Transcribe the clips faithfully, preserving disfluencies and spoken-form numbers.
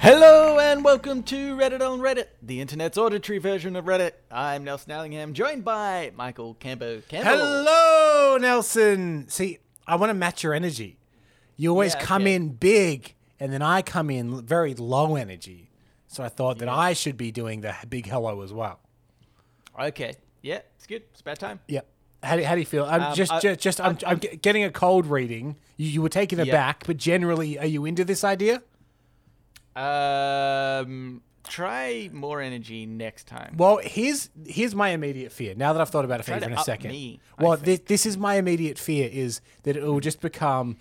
Hello and welcome to Reddit on Reddit, the internet's auditory version of Reddit. I'm Nelson Allingham, joined by Michael Cambo. Cambo. Hello, Nelson. See, I want to match your energy. You always yeah, come okay. in big, and then I come in very low energy. So I thought yeah. that I should be doing the big hello as well. Okay. Yeah, it's good. It's about time. Yeah. How do, how do you feel? I'm um, just, I, just, just, I'm, I'm, I'm getting a cold reading. You, you were taken aback, yeah. but generally, are you into this idea? Um, try more energy next time. Well, here's here's my immediate fear. Now that I've thought about it for even a second, me, well, this, this is my immediate fear is that it will just become.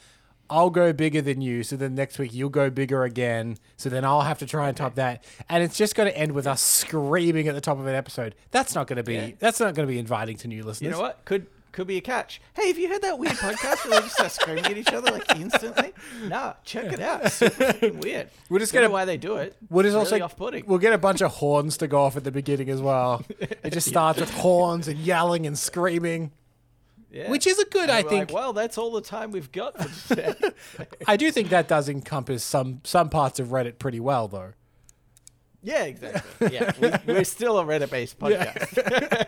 I'll go bigger than you, so then next week you'll go bigger again, so then I'll have to try and top that. And it's just going to end with us screaming at the top of an episode. That's not going to be yeah. that's not going to be inviting to new listeners. You know what? Could could be a catch. Hey, have you heard that weird podcast where they just start screaming at each other like instantly? Nah, check yeah. it out. It's super weird. We're just going to why they do it. We're just really also off-putting. We'll get a bunch of horns to go off at the beginning as well. It just starts yeah. with horns and yelling and screaming. Yeah. Which is a good, I think. Like, well, that's all the time we've got for today. I do think that does encompass some some parts of Reddit pretty well, though. Yeah, exactly. Yeah, we, we're still a Reddit-based podcast.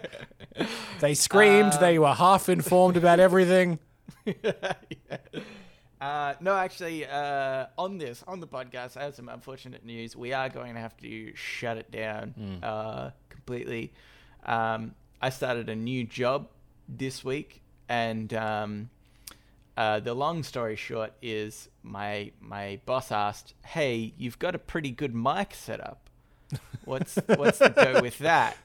Yeah. They screamed. Uh, they were half informed about everything. yeah. uh, no, actually, uh, on this, on the podcast, I have some unfortunate news. We are going to have to shut it down mm. uh, completely. Um, I started a new job this week. And um, uh, the long story short is my my boss asked, "Hey, you've got a pretty good mic setup. What's what's the go with that?"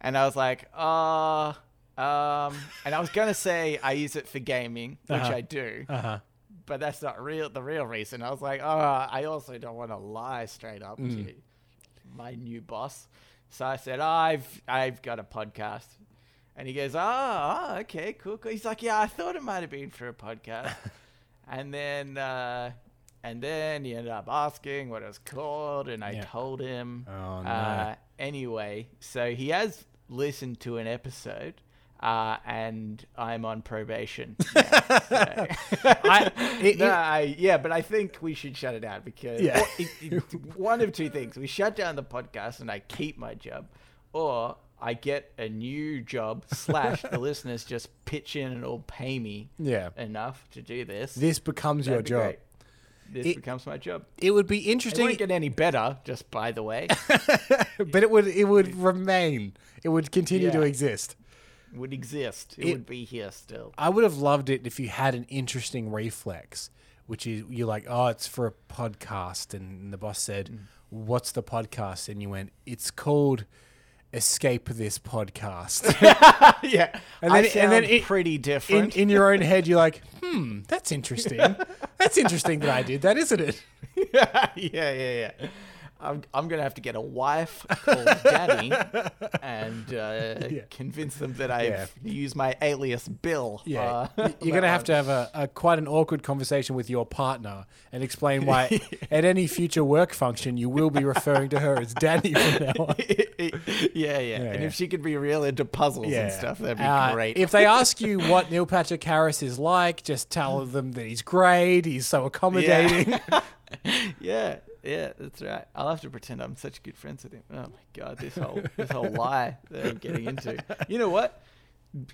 And I was like, "Uh, um." And I was gonna say I use it for gaming, which uh-huh. I do, uh-huh. but that's not real. The real reason I was like, "Oh, I also don't want to lie straight up mm. to my new boss." So I said, oh, "I've I've got a podcast." And he goes, oh, oh, okay, cool, cool. He's like, yeah, I thought it might have been for a podcast. and then uh, and then he ended up asking what it was called, and I yeah. told him. Oh, no. Uh, anyway, so he has listened to an episode, uh, and I'm on probation now, so. I, it, no, I, yeah, but I think we should shut it down because yeah. or, it, it, one of two things. We shut down the podcast and I keep my job, or... I get a new job slash the listeners just pitch in and all pay me yeah. enough to do this. This becomes That'd your be job. Great. This it, becomes my job. It would be interesting. It wouldn't get any better, just by the way. But it would it would remain. It would continue yeah. to exist. It would exist. It, it would be here still. I would have loved it if you had an interesting reflex, which is you're like, oh, it's for a podcast. And the boss said, mm. what's the podcast? And you went, it's called... Escape This Podcast. yeah. And then, I sound and then it, pretty different. In, in your own head, you're like, hmm, that's interesting. That's interesting that I did that, isn't it? yeah, yeah, yeah. I'm, I'm going to have to get a wife called Daddy and uh, yeah. convince them that I've yeah. used my alias Bill. Yeah. Uh, you're going to have to have a, a quite an awkward conversation with your partner and explain why at any future work function you will be referring to her as Daddy from now on. yeah, yeah, yeah. And yeah. if she could be real into puzzles yeah. and stuff, that'd be uh, great. If they ask you what Neil Patrick Harris is like, just tell them that he's great, he's so accommodating. Yeah. yeah. Yeah, that's right. I'll have to pretend I'm such good friends with him. Oh my God, this whole this whole lie that I'm getting into. You know what?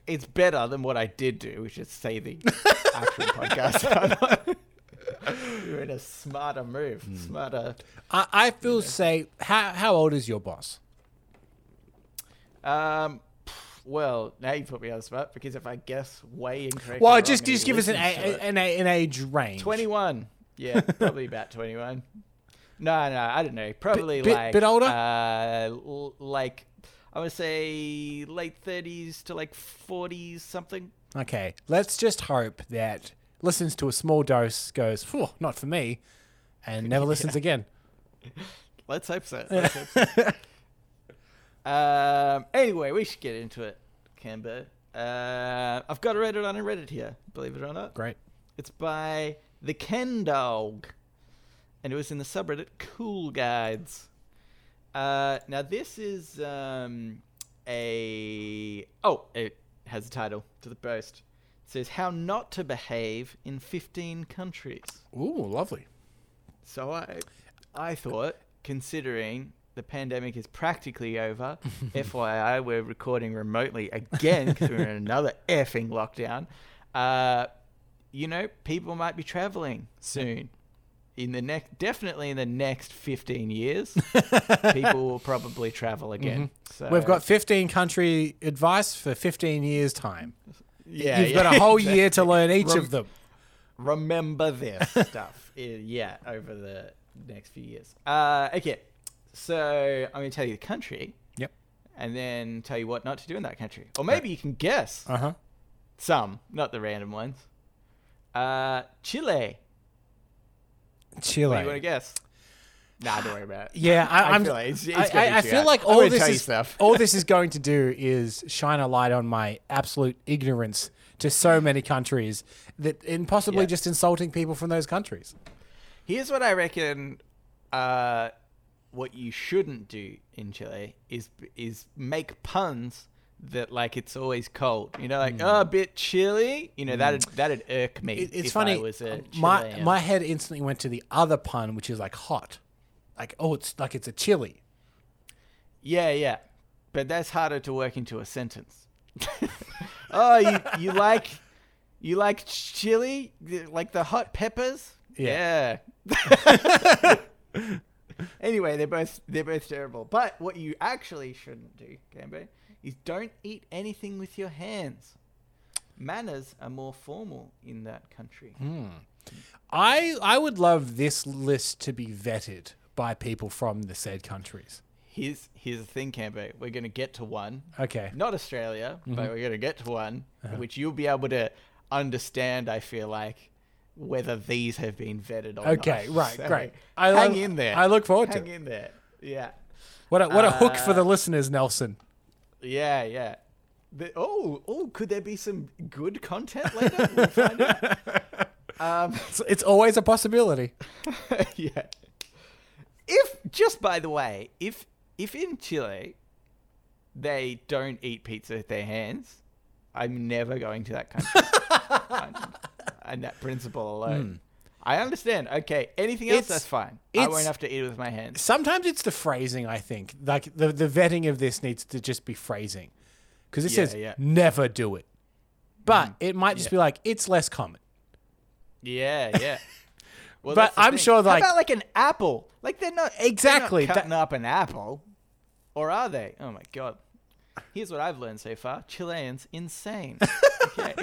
It's better than what I did do, which is say the actual podcast. You're in a smarter move, mm. smarter. I, I feel you know. say. How how old is your boss? Um. Well, now you put me on the spot because if I guess way incorrectly, well, wrong, just just give us an a, an, a, an age range. twenty-one. Yeah, probably about twenty-one. No, no, I don't know. Probably bit, like... Bit older? Uh, l- like, I would say late thirties to like forties something. Okay. Let's just hope that listens to a small dose, goes, phew, not for me, and never listens yeah. again. Let's hope so. Let's hope so. um, anyway, we should get into it, Camber. Uh, I've got a Reddit on Reddit here, believe it or not. Great. It's by the Kendog. And it was in the subreddit Cool Guides. Uh, now, this is um, a... Oh, it has a title to the post. It says, How Not to Behave in fifteen Countries. Ooh, lovely. So I, I thought, considering... the pandemic is practically over. F Y I, we're recording remotely again because we're in another effing lockdown. Uh, you know, people might be traveling soon. In the next, definitely in the next fifteen years, people will probably travel again. Mm-hmm. So we've got fifteen country advice for fifteen years' time. Yeah, you've yeah, got a whole exactly. year to learn each Rem- of them. Remember this stuff. Yeah, over the next few years. Uh, okay. So I'm going to tell you the country. Yep. And then tell you what not to do in that country. Or maybe you can guess. Uh-huh. Some, not the random ones. Uh, Chile. Chile. What do you want to guess? Nah, don't worry about it. Yeah, I, I'm, I feel like, it's, it's I, I feel like all, this is, all this is going to do is shine a light on my absolute ignorance to so many countries, that, and possibly yeah. just insulting people from those countries. Here's what I reckon... Uh, what you shouldn't do in Chile is is make puns that, like, it's always cold. You know, like, mm. oh, a bit chilly. You know, mm. that'd, that'd irk me. It, it's if funny. I was a my, my head instantly went to the other pun, which is, like, hot. Like, oh, it's like it's a chili. Yeah, yeah. But that's harder to work into a sentence. oh, you, you like you like chili? Like the hot peppers? Yeah. yeah. Anyway, they're both they're both terrible. But what you actually shouldn't do, Cambo, is don't eat anything with your hands. Manners are more formal in that country. Mm. I I would love this list to be vetted by people from the said countries. Here's here's the thing, Cambo. We're going to get to one. Okay. Not Australia, mm-hmm. but we're going to get to one, uh-huh. which you'll be able to understand, I feel like, whether these have been vetted or okay, not. Okay, right, so great. I hang love, in there. I look forward hang to it. Hang in there, yeah. What a, what uh, a hook for the listeners, Nelson. Yeah, yeah. The, oh, oh, could there be some good content later? We'll find out. Um, it's, it's always a possibility. yeah. If, just by the way, if if in Chile they don't eat pizza with their hands, I'm never going to that country. I'm, and that principle alone. Mm. I understand. Okay, anything else, it's, that's fine. I won't have to eat it with my hands. Sometimes it's the phrasing, I think. Like, the, the vetting of this needs to just be phrasing. Because it yeah, says, yeah. never do it. But mm. it might just yeah. be like, it's less common. Yeah, yeah. Well, but I'm thing. sure, like... How about like an apple? Like, they're not, exactly. they're not cutting that, up an apple. Or are they? Oh, my God. Here's what I've learned so far. Chileans, insane. Okay.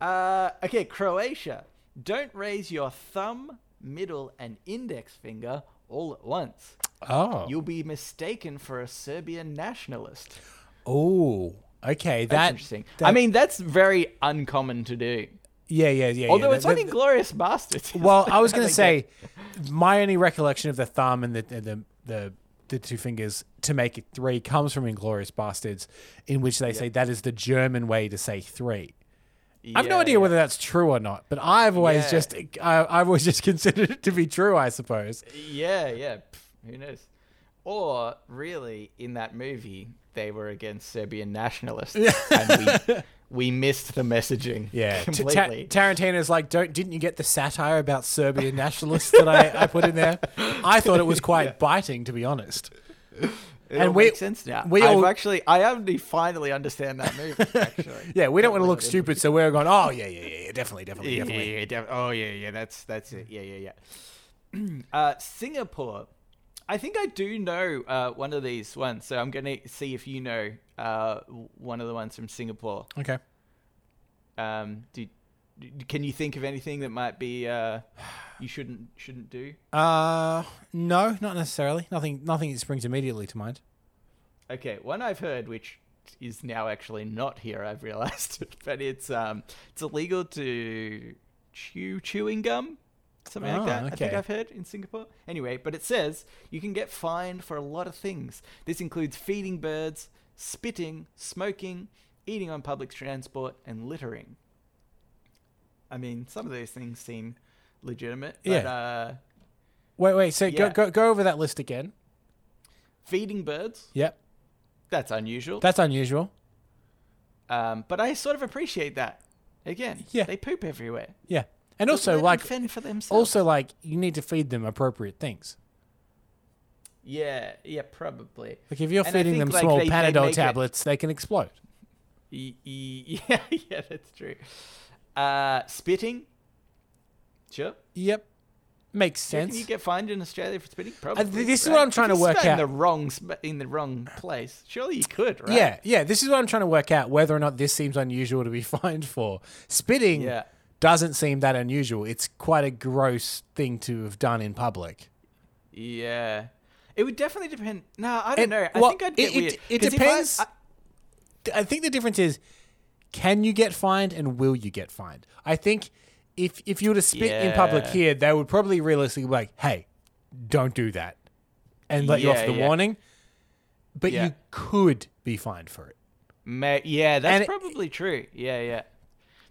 Uh, okay, Croatia. Don't raise your thumb, middle, and index finger all at once. Oh. You'll be mistaken for a Serbian nationalist. Oh, okay. That's that, interesting. That, I mean, that's very uncommon to do. Yeah, yeah, yeah. Although yeah, it's that, on that, Inglourious Basterds. Well, I was going to say, my only recollection of the thumb and the the the, the, the two fingers to make it three comes from Inglourious Basterds, in which they yeah. say that is the German way to say three. Yeah, I've no idea yeah. whether that's true or not, but I've always yeah. just I, I've always just considered it to be true, I suppose. Yeah, yeah. Pff, who knows? Or really, in that movie, they were against Serbian nationalists, and we we missed the messaging. Yeah, completely. Ta- Tarantino's like, don't didn't you get the satire about Serbian nationalists that I, I put in there? I thought it was quite yeah. biting, to be honest. It and we, makes sense now. We all, actually, I only finally understand that movie, actually. yeah, we don't want to look stupid, so we're going, oh, yeah, yeah, yeah, definitely, definitely, yeah, definitely. Yeah, yeah, def- oh, yeah, yeah, that's that's it. Yeah, yeah, yeah. uh, Singapore. I think I do know uh, one of these ones, so I'm going to see if you know uh, one of the ones from Singapore. Okay. Um, do, do, can you think of anything that might be uh, you shouldn't shouldn't do? Uh, no, not necessarily. Nothing, nothing that springs immediately to mind. Okay, one I've heard, which is now actually not here, I've realized, but it's um, it's illegal to chew chewing gum, something oh, like that. Okay. I think I've heard in Singapore. Anyway, but it says you can get fined for a lot of things. This includes feeding birds, spitting, smoking, eating on public transport, and littering. I mean, some of those things seem legitimate. But, yeah. Uh, wait, wait. So yeah. go, go go over that list again. feeding birds. Yep. That's unusual. That's unusual. Um, but I sort of appreciate that. Again, yeah. They poop everywhere. Yeah. And they also, like, fend for themselves. Also, like, you need to feed them appropriate things. Yeah, yeah, probably. Like, if you're and feeding think, them like, small they, Panadol they tablets, it... they can explode. Yeah, yeah, that's true. Uh, spitting. Sure. Yep. Makes sense. Can you get fined in Australia for spitting? Probably. Uh, this is right? what I'm trying to work out. In the wrong in the wrong place. Surely you could, right? Yeah, yeah. This is what I'm trying to work out, whether or not this seems unusual to be fined for. Spitting yeah. doesn't seem that unusual. It's quite a gross thing to have done in public. Yeah. It would definitely depend. No, I don't it, know. I well, think I'd get it, weird. It, it depends. I, I, I think the difference is, can you get fined and will you get fined? I think... If if you were to spit yeah. in public here, they would probably realistically be like, hey, don't do that, and let yeah, you off the yeah. warning. But yeah. you could be fined for it. May- yeah, that's and probably it- true. Yeah, yeah.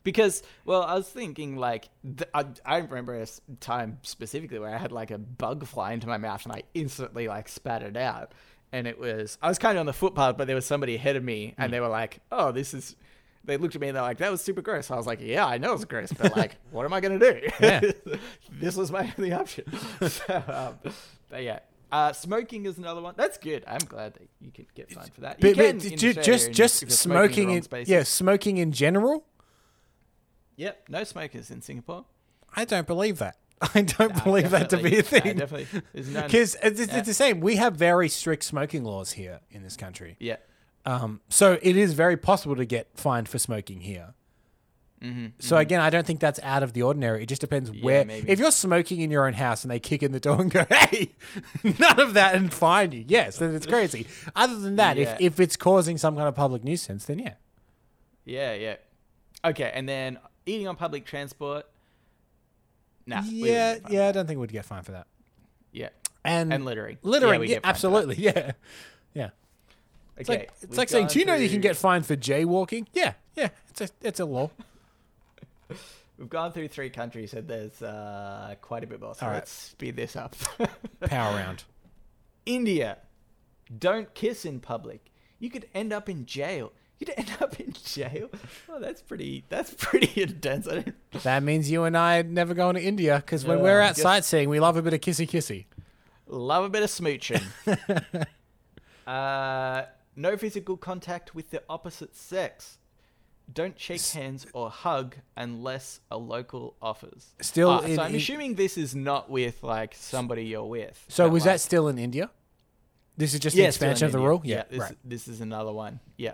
Because, well, I was thinking, like, th- I, I remember a time specifically where I had, like, a bug fly into my mouth and I instantly, like, spat it out. And it was, I was kind of on the footpath, but there was somebody ahead of me and mm. they were like, oh, this is... They looked at me and they're like, that was super gross. I was like, yeah, I know it's gross, but like, what am I going to do? Yeah. This was my only option. So, um, but yeah, uh, smoking is another one. That's good. I'm glad that you can get fined for that. You but, can but in just just, just smoking, in, in yeah, smoking in general. Yep, no smokers in Singapore. I don't believe that. I don't no, believe that to be a thing. No, definitely, because it's, yeah. it's the same. We have very strict smoking laws here in this country. Yeah. Um, so it is very possible to get fined for smoking here. Mm-hmm, so mm-hmm. again, I don't think that's out of the ordinary. It just depends yeah, where. Maybe. If you're smoking in your own house and they kick in the door and go, hey, none of that and fine you. Yes, then it's crazy. Other than that, yeah. if, if it's causing some kind of public nuisance, then yeah. Yeah, yeah. Okay, and then eating on public transport. Nah. Yeah, yeah, I don't think we'd get fined for that. Yeah. And, and littering. Littering, yeah, yeah, absolutely, yeah. Yeah. It's okay, like, it's like saying, do you know through... you can get fined for jaywalking? Yeah, yeah, it's a it's a law. We've gone through three countries and there's uh, quite a bit more, so right. let's speed this up. Power round. India, don't kiss in public. You could end up in jail. You'd end up in jail? Oh, that's pretty That's pretty intense. I don't... That means you and I are never going to India because when uh, we're out just... sightseeing, we love a bit of kissy-kissy. Love a bit of smooching. uh... No physical contact with the opposite sex. Don't shake hands or hug unless a local offers. Still, ah, in, so I'm in, assuming this is not with like somebody you're with. So that was like, that still in India? This is just yeah, an expansion of the rule. Yeah, yeah this, right. This is another one. Yeah,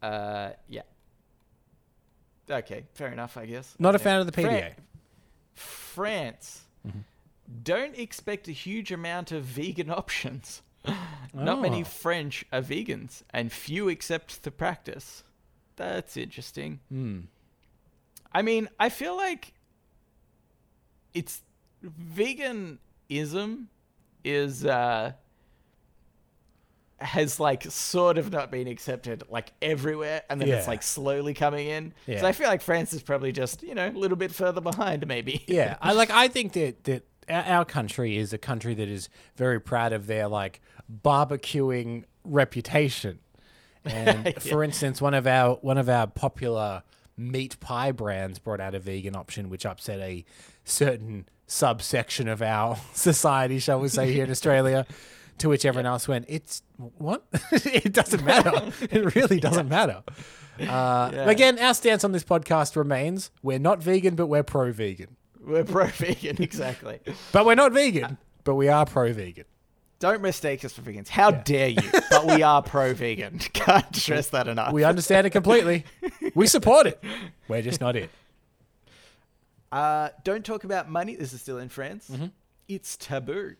uh, yeah. Okay, fair enough. I guess. Not I a know. fan of the P D A. Fran- France, mm-hmm. don't expect a huge amount of vegan options. Not oh. many French are vegans, and few accept the practice. That's interesting. Mm. I mean, I feel like it's veganism is uh, has like sort of not been accepted like everywhere, and then yeah. it's like slowly coming in. Yeah. So I feel like France is probably just you know a little bit further behind, maybe. Yeah, I like. I think that that. Our country is a country that is very proud of their like barbecuing reputation. And yeah. for instance, one of our one of our popular meat pie brands brought out a vegan option, which upset a certain subsection of our society, shall we say, here in Australia, to which everyone yeah. else went, it's what? It doesn't matter. It really doesn't yeah. matter. Uh, yeah. Again, our stance on this podcast remains, we're not vegan, but we're pro-vegan. We're pro-vegan, exactly. But we're not vegan, uh, but we are pro-vegan. Don't mistake us for vegans. How yeah. dare you? But we are pro-vegan. Can't stress that enough. We understand it completely. We support it. We're just not it. Uh, don't talk about money. This is still in France. Mm-hmm. It's taboo,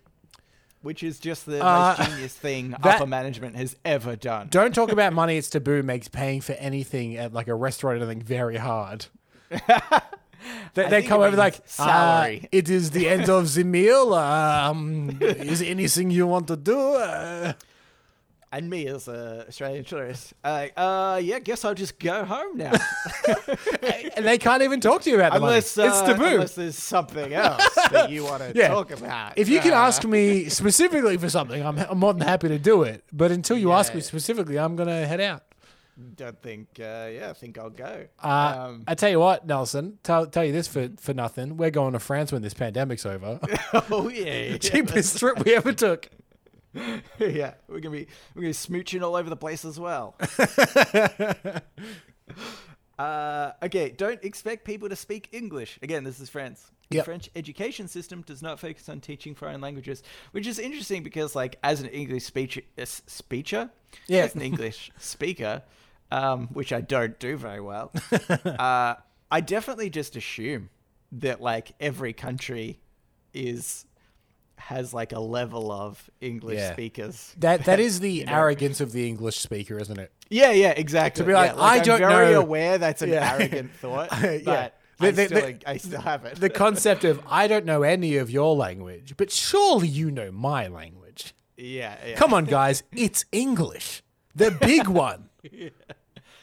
which is just the uh, most genius thing upper management has ever done. Don't talk about money. It's taboo makes paying for anything at like a restaurant or anything very hard. They, they come over like, salary. Uh, it is the end of the meal. Um, is anything you want to do? Uh, And me as an Australian tourist, I'm like, uh, yeah, guess I'll just go home now. And they can't even talk to you about the unless, money. Uh, it's taboo. Unless there's something else that you want to yeah. talk about. If you uh, can ask me specifically for something, I'm, I'm more than happy to do it. But until you yeah. ask me specifically, I'm going to head out. Don't think, uh, yeah, I think I'll go. Uh, um, I tell you what, Nelson, tell tell you this for, for nothing. We're going to France when this pandemic's over. Oh, yeah. Cheapest trip we ever took. Yeah, we're gonna be we're gonna be smooching all over the place as well. uh, okay, don't expect people to speak English. Again, this is France. Yep. The French education system does not focus on teaching foreign languages, which is interesting because, like, as an English speech, uh, speaker, yeah. as an English speaker, um, which I don't do very well, uh, I definitely just assume that like every country is. Has like a level of English yeah. speakers. That that is the you know? arrogance of the English speaker, isn't it? Yeah, yeah, exactly. To be like, yeah, like I I'm don't very know. Very aware that's an yeah. arrogant thought. But yeah. the, the, I, still, the, I still have it. The concept of I don't know any of your language, but surely you know my language. Yeah. yeah. Come on, guys, it's English, the big one. Yeah.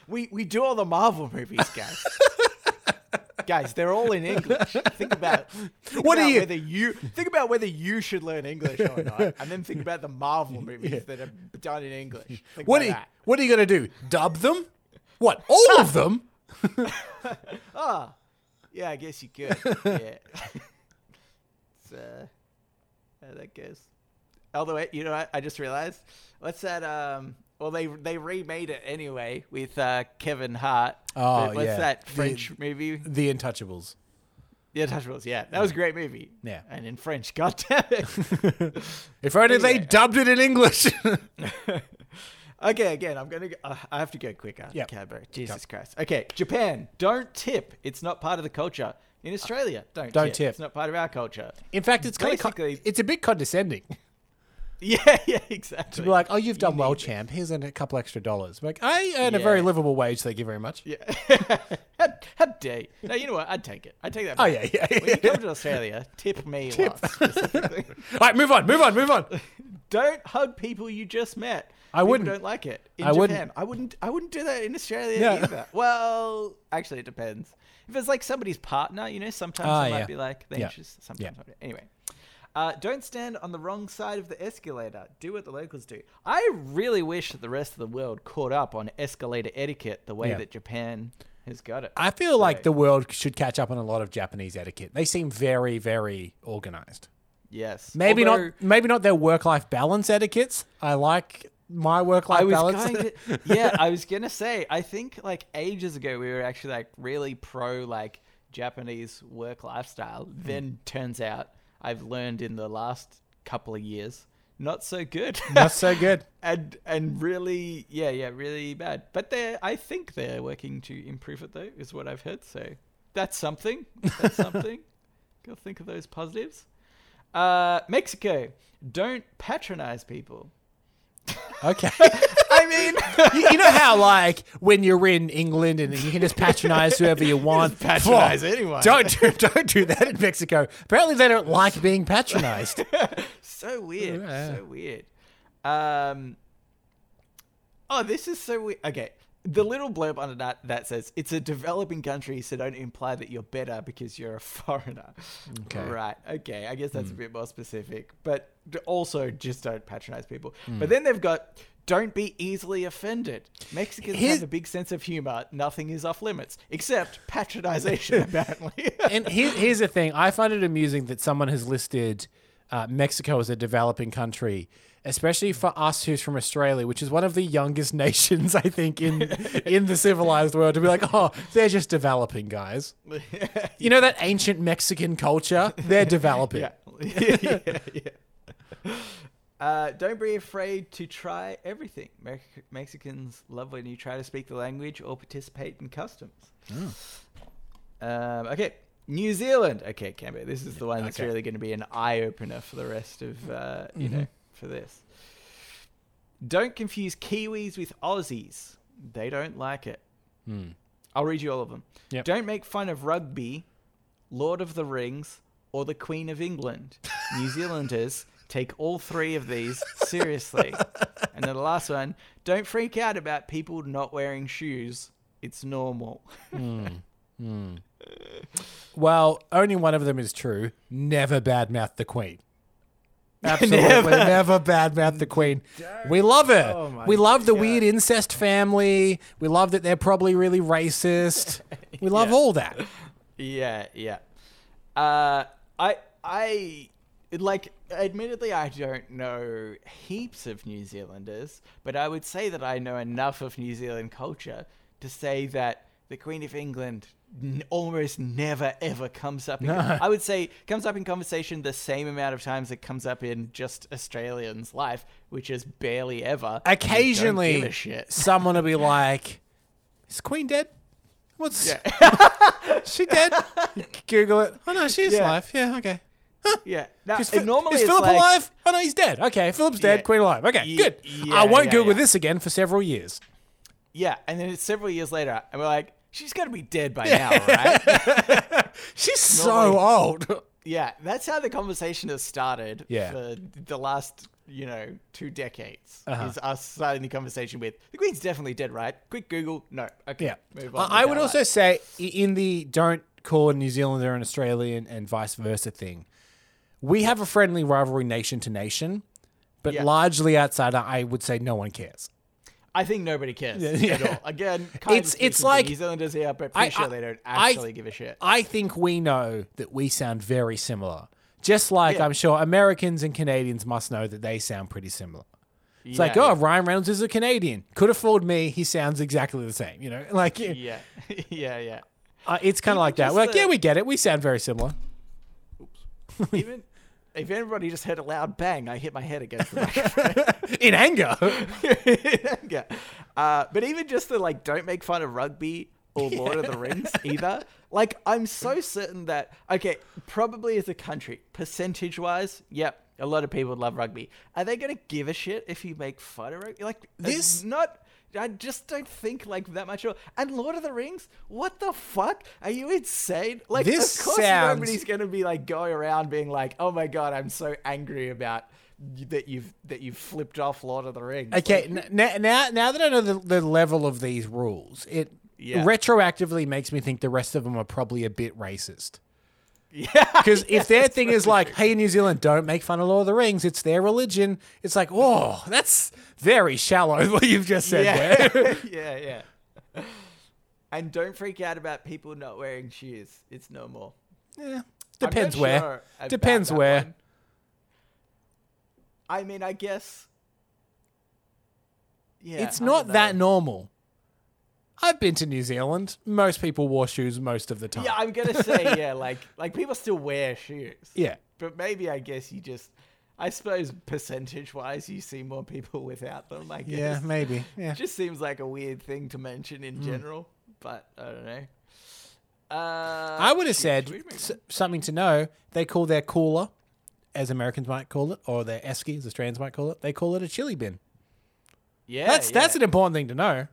We we do all the Marvel movies, guys. Guys, they're all in English. Think about think what about are you? Whether you think about whether you should learn English or not, and then think about the Marvel movies yeah. that are done in English. Think what, are you, what are you going to do? Dub them? What? All of them? Oh, yeah. I guess you could. Yeah. It's uh, how that goes. All the way. You know, I, I just realized. What's that? Um. Well, they they remade it anyway with uh, Kevin Hart. Oh, What's yeah. that French the, movie? The Untouchables. The Untouchables, yeah. That yeah. was a great movie. Yeah. And in French, God damn it. If only anyway. they dubbed it in English. Okay, again, I'm going to uh, I have to go quicker. Yeah. Cambo. Jesus Come. Christ. Okay, Japan, don't tip. It's not part of the culture. In Australia, don't, don't tip. tip. It's not part of our culture. In fact, it's kind con- it's a bit condescending. Yeah, yeah, exactly. To be like, oh, you've done you well, champ. Here's a couple extra dollars. Like, I earn yeah. a very livable wage, thank you very much. Yeah. how, how dare you? No, you know what? I'd take it. I'd take that. Back. Oh, yeah, yeah, yeah. When you come to Australia, tip me tip. once. All right, move on, move on, move on. Don't hug people you just met. I people wouldn't. don't like it. In I Japan, wouldn't. I wouldn't I wouldn't do that in Australia no. either. Well, actually, it depends. If it's like somebody's partner, you know, sometimes uh, it might yeah. be like, they're yeah. anxious. Sometimes yeah. Anyway. Uh, don't stand on the wrong side of the escalator. Do what the locals do. I really wish that the rest of the world caught up on escalator etiquette the way yeah. that Japan has got it. I feel so. like the world should catch up on a lot of Japanese etiquette. They seem very, very organized. Yes. Maybe Although, not Maybe not their work-life balance etiquettes. I like my work-life balance. Going to, yeah, I was going to say, I think like ages ago we were actually like really pro like Japanese work lifestyle. Mm. Then turns out. I've learned in the last couple of years, not so good. Not so good. and and really, yeah, yeah, really bad. But they're, I think they're working to improve it, though, is what I've heard. So that's something. That's something. Gotta think of those positives. Uh, Mexico, don't patronize people. Okay. I mean, you, you know how like when you're in England and you can just patronize whoever you want, you patronize oh, anyone. Don't do, don't do that in Mexico. Apparently, they don't like being patronized. So weird. Yeah. So weird. Um. Oh, this is so weird. Okay, the little blurb under that that says it's a developing country, so don't imply that you're better because you're a foreigner. Okay. Right. Okay. I guess that's mm. a bit more specific, but also just don't patronize people. Mm. But then they've got. Don't be easily offended. Mexicans His- have a big sense of humor. Nothing is off limits, except patronization, apparently. And here, here's the thing. I find it amusing that someone has listed uh, Mexico as a developing country, especially for us who's from Australia, which is one of the youngest nations, I think, in in the civilized world, to be like, oh, they're just developing, guys. You know that ancient Mexican culture? They're developing. Yeah, yeah, yeah. yeah. Uh, don't be afraid to try everything. Me- Mexicans love when you try to speak the language or participate in customs. Mm. Um, okay, New Zealand. Okay, Cambo, this is the one that's okay. really going to be an eye-opener for the rest of, uh, you mm-hmm. know, for this. Don't confuse Kiwis with Aussies. They don't like it. Mm. I'll read you all of them. Yep. Don't make fun of rugby, Lord of the Rings, or the Queen of England. New Zealanders Take all three of these seriously. And then the last one, don't freak out about people not wearing shoes. It's normal. Mm. Mm. Well, only one of them is true. Never badmouth the Queen. Absolutely. Never, never badmouth the Queen. We love her. Oh we love the God. Weird incest family. We love that they're probably really racist. We love yeah. all that. Yeah, yeah. Uh, I, I, like, admittedly, I don't know heaps of New Zealanders, but I would say that I know enough of New Zealand culture to say that the Queen of England n- almost never, ever comes up. In no. com- I would say comes up in conversation the same amount of times it comes up in just Australians' life, which is barely ever. Occasionally, someone will be like, is Queen dead? What's yeah. she dead? Google it. Oh, no, she's yeah. alive. Yeah, okay. Huh. Yeah. Now, is, normally is Philip like, alive? Oh, no, he's dead. Okay, Philip's dead. Yeah. Queen alive. Okay, yeah, good. Yeah, I won't yeah, Google yeah. this again for several years. Yeah, and then it's several years later, and we're like, she's got to be dead by yeah. now, right? She's normally, so old. Yeah, that's how the conversation has started yeah. for the last, you know, two decades. Uh-huh. Is us starting the conversation with, the Queen's definitely dead, right? Quick Google, no. Okay, yeah. move on. I, I would also life. say, in the don't call New Zealander an Australian and vice versa thing, we have a friendly rivalry nation to nation, but yeah. largely outside, I would say no one cares. I think nobody cares yeah. at all. Again, kind it's, of it's like, New Zealanders here, but pretty I, sure they don't actually I, give a shit. I think we know that we sound very similar. Just like yeah. I'm sure Americans and Canadians must know that they sound pretty similar. It's yeah, like, oh, yeah. Ryan Reynolds is a Canadian. Could have fooled me. He sounds exactly the same, you know? Like, yeah, yeah, yeah. Uh, it's kind of like that. We're like, the... yeah, we get it. We sound very similar. Oops. Even... If everybody just heard a loud bang, I hit my head against the microphone. In anger. In anger. Uh, but even just the, like, don't make fun of rugby or yeah. Lord of the Rings either. Like, I'm so certain that, okay, probably as a country, percentage-wise, yep, a lot of people love rugby. Are they going to give a shit if you make fun of rugby? Like, this not... I just don't think like that much. And Lord of the Rings, what the fuck? Are you insane? Like, this of course sounds... nobody's gonna be like going around being like, "Oh my god, I'm so angry about that you've that you've flipped off Lord of the Rings." Okay, like, now, now now that I know the, the level of these rules, it yeah. retroactively makes me think the rest of them are probably a bit racist. Yeah, because yeah, if their thing is like, true. "Hey, New Zealand, don't make fun of Lord of the Rings; it's their religion," it's like, "Oh, that's very shallow." What you've just said yeah. there. yeah, yeah. And don't freak out about people not wearing shoes; it's normal. Yeah, depends where. Sure depends where. One. I mean, I guess. Yeah, it's I not that normal. I've been to New Zealand. Most people wore shoes most of the time. Yeah, I'm going to say, yeah, like, like people still wear shoes. Yeah. But maybe I guess you just, I suppose percentage-wise, you see more people without them, I guess. Yeah, maybe. Yeah. It just seems like a weird thing to mention in mm. general, but I don't know. Uh, I would have said s- something to know. They call their cooler, as Americans might call it, or their esky, as Australians might call it, they call it a chili bin. Yeah, That's, yeah. that's an important thing to know.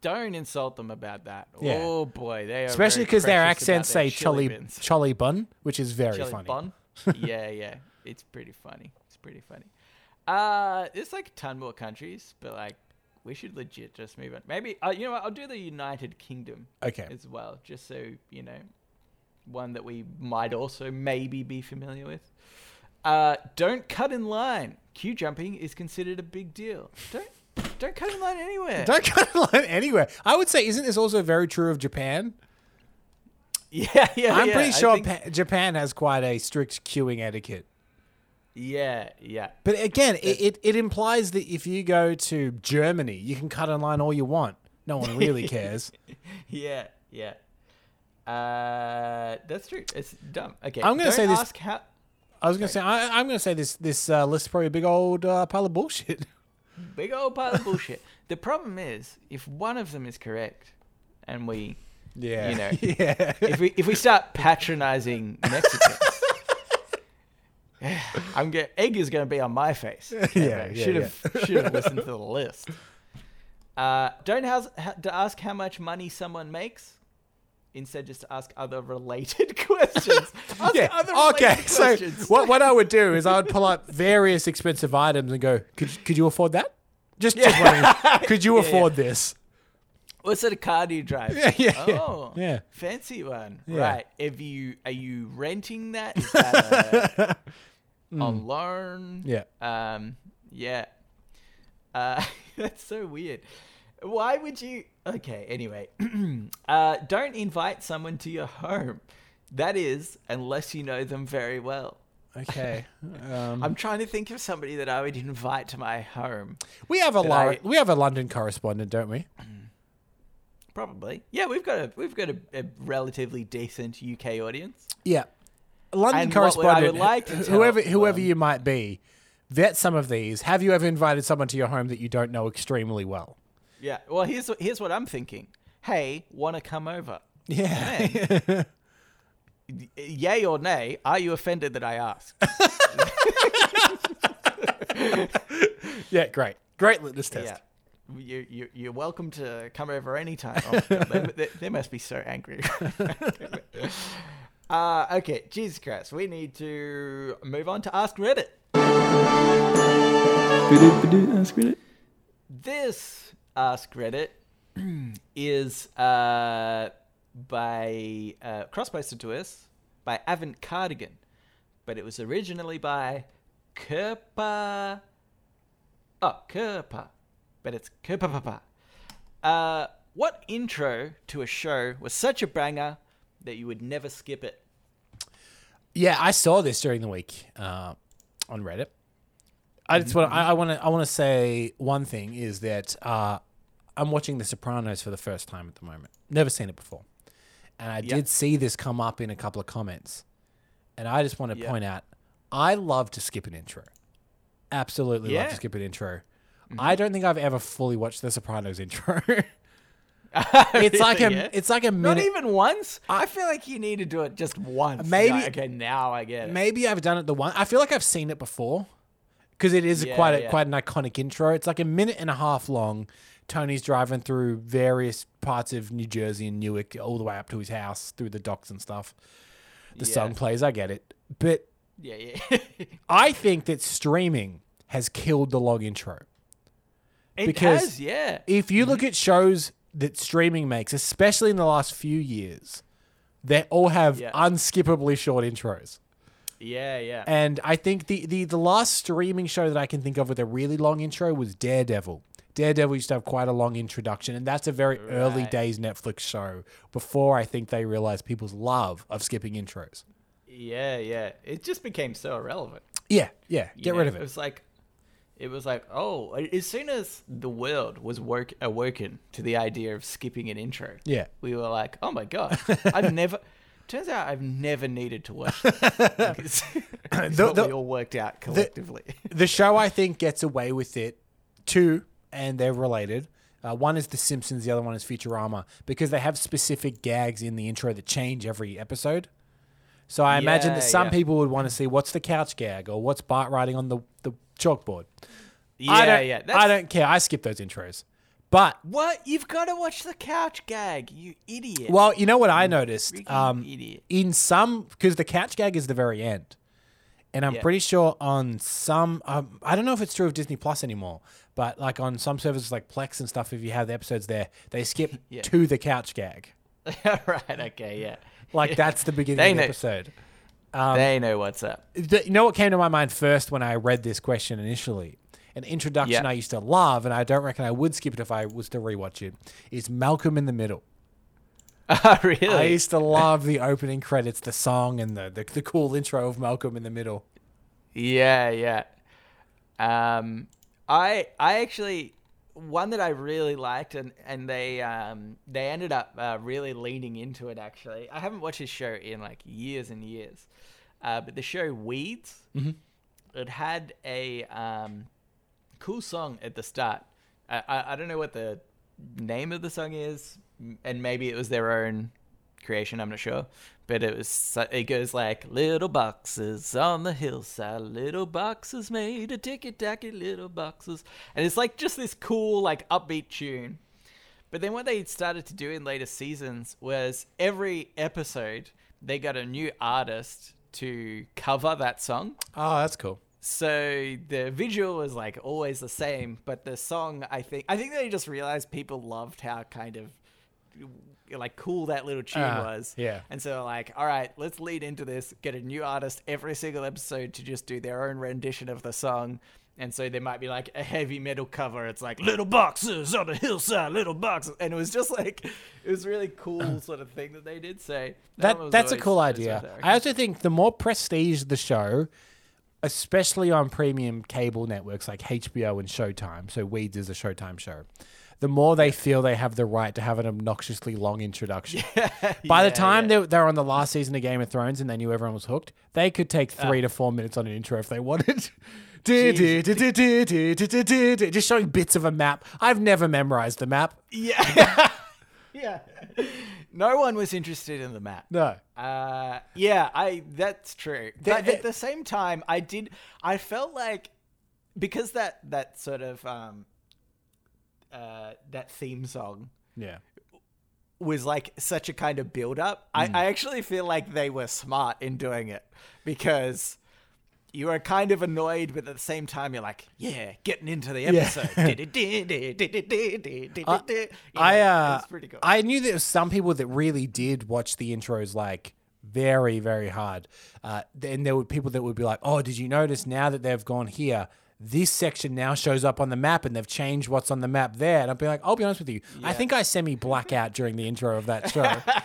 Don't insult them about that. Yeah. Oh boy, they are especially because their accents their say "cholly cholly bun," which is very chili funny. Bun? yeah, yeah, it's pretty funny. It's pretty funny. Uh, there's like a ton more countries, but like we should legit just move on. Maybe uh, you know what? I'll do the United Kingdom, okay, as well, just so you know, one that we might also maybe be familiar with. Uh, don't cut in line. Queue jumping is considered a big deal. Don't. Don't cut in line anywhere. Don't cut in line anywhere. I would say, isn't this also very true of Japan? Yeah, yeah, I'm yeah. pretty sure pa- Japan has quite a strict queuing etiquette. Yeah, yeah. But again, it, it, it implies that if you go to Germany, you can cut in line all you want. No one really cares. yeah, yeah. Uh, that's true. It's dumb. Okay, I'm going to say this. How- I was going to say, I, I'm going to say this. This uh, list is probably a big old uh, pile of bullshit. Big old pile of bullshit. The problem is, if one of them is correct, and we, yeah, you know, yeah. if we if we start patronizing Mexicans, I'm get egg is going to be on my face. Yeah, yeah, should have yeah. should have listened to the list. Uh, don't has, ha, to ask how much money someone makes. instead just ask other related questions. Ask yeah. other related okay. questions. So what, what I would do is I would pull up various expensive items and go, could, could you afford that? Just, yeah. just wondering, could you yeah, afford yeah. this? What sort of car do you drive? Yeah, yeah, oh, yeah. fancy one. Yeah. Right. If you, are you renting that? Is that a, mm. on loan? Yeah. Um, yeah. Uh, that's so weird. Why would you? Okay, anyway. uh, don't invite someone to your home. That is, unless you know them very well. Okay. Um, I'm trying to think of somebody that I would invite to my home. We have a Lar- I, we have a London correspondent, don't we? Probably. Yeah, we've got a we've got a, a relatively decent U K audience. Yeah. London and correspondent. I would like to tell, whoever whoever um, you might be, vet some of these. Have you ever invited someone to your home that you don't know extremely well? Yeah. Well, here's here's what I'm thinking. Hey, want to come over? Yeah. Then, yay or nay, are you offended that I asked? Yeah, great. Great litmus test. Yeah. You, you, you're welcome to come over anytime. Oh, they, they must be so angry. uh, okay, Jesus Christ. We need to move on to Ask Reddit. Ask Reddit. This Ask Reddit is... Uh, by uh, cross-posted to us by Avant Cardigan, but it was originally by Kerpa. Oh, Kerpa, but it's Kerpa. Uh, what intro to a show was such a banger that you would never skip it? Yeah, I saw this during the week uh, on Reddit. I just want I want to I want to say one thing is that uh, I'm watching The Sopranos for the first time at the moment. Never seen it before. And I yep. did see this come up in a couple of comments. And I just want to yep. point out, I love to skip an intro. Absolutely yeah. love to skip an intro. Mm-hmm. I don't think I've ever fully watched The Sopranos intro. It's like a yeah. it's like a minute. Not even once? I, I feel like you need to do it just once. Maybe like, okay, now I get it. Maybe I've done it the one. I feel like I've seen it before because it is yeah, quite a, yeah. quite an iconic intro. It's like a minute and a half long. Tony's driving through various parts of New Jersey and Newark all the way up to his house through the docks and stuff. The yeah. song plays, I get it. But yeah, yeah. I think that streaming has killed the long intro. It because has, yeah. If you look at shows that streaming makes, especially in the last few years, they all have yeah. unskippably short intros. Yeah, yeah. And I think the, the, the last streaming show that I can think of with a really long intro was Daredevil. Daredevil used to have quite a long introduction, and that's a very right. early days Netflix show before I think they realized people's love of skipping intros. Yeah, yeah. It just became so irrelevant. Yeah, yeah. Get you rid know, of it. It was like, it was like, oh, as soon as the world was woke, awoken to the idea of skipping an intro, yeah, we were like, oh my God, I've never... Turns out I've never needed to watch this. It's the, what the, we all worked out collectively. The, the show, I think, gets away with it too. And they're related. Uh, one is The Simpsons, the other one is Futurama, because they have specific gags in the intro that change every episode. So I yeah, imagine that some yeah. people would want to see what's the couch gag or what's Bart writing on the, the chalkboard. Yeah, I don't, yeah. That's... I don't care. I skip those intros. But what? You've got to watch the couch gag, you idiot. Well, you know what I noticed? Um, idiot. In some, because the couch gag is the very end. And I'm yeah. pretty sure on some, um, I don't know if it's true of Disney Plus anymore, but like on some services like Plex and stuff, if you have the episodes there, they skip yeah. to the couch gag. Right, okay, yeah. Like that's the beginning they of the know. episode. Um, they know what's up. The, you know what came to my mind first when I read this question initially? An introduction yeah. I used to love, and I don't reckon I would skip it if I was to rewatch it, is Malcolm in the Middle. Oh, really? I used to love the opening credits, the song, and the, the the cool intro of Malcolm in the Middle. Yeah, yeah. Um, I I actually one that I really liked, and and they um they ended up uh, really leaning into it. Actually, I haven't watched this show in like years and years, uh, but the show Weeds, mm-hmm. it had a um cool song at the start. I I, I don't know what the name of the song is. And maybe it was their own creation, I'm not sure. But it was, it goes like, little boxes on the hillside, little boxes made a ticky-tacky, little boxes. And it's like just this cool, like upbeat tune. But then what they started to do in later seasons was every episode they got a new artist to cover that song. Oh, that's cool. So the visual was like always the same, but the song, I think, I think they just realized people loved how kind of like cool that little tune uh, was. Yeah. And so like, all right, let's lead into this, get a new artist every single episode to just do their own rendition of the song. And so there might be like a heavy metal cover. It's like little boxes on the hillside, little boxes. And it was just like, it was really cool sort of thing that they did. So that that, that's always a cool idea. I also think the more prestige the show, especially on premium cable networks like H B O and Showtime, so Weeds is a Showtime show, the more they feel they have the right to have an obnoxiously long introduction. Yeah, By yeah, the time yeah. they, they were on the last season of Game of Thrones and they knew everyone was hooked, they could take three oh. to four minutes on an intro if they wanted. Just showing bits of a map. I've never memorized the map. Yeah. Yeah. No one was interested in the map. No. Uh, yeah, I. That's true. But at the same time, I did. I felt like because that that sort of um, uh, that theme song. Yeah. Was like such a kind of build up. Mm. I, I actually feel like they were smart in doing it because you are kind of annoyed, but at the same time, you're like, yeah, getting into the episode. Yeah. I, uh, it's pretty cool. I knew there were some people that really did watch the intros like very, very hard. Uh, and there were people that would be like, oh, did you notice now that they've gone here, this section now shows up on the map and they've changed what's on the map there. And I'll be like, I'll be honest with you. Yeah. I think I semi black out during the intro of that show. And yeah.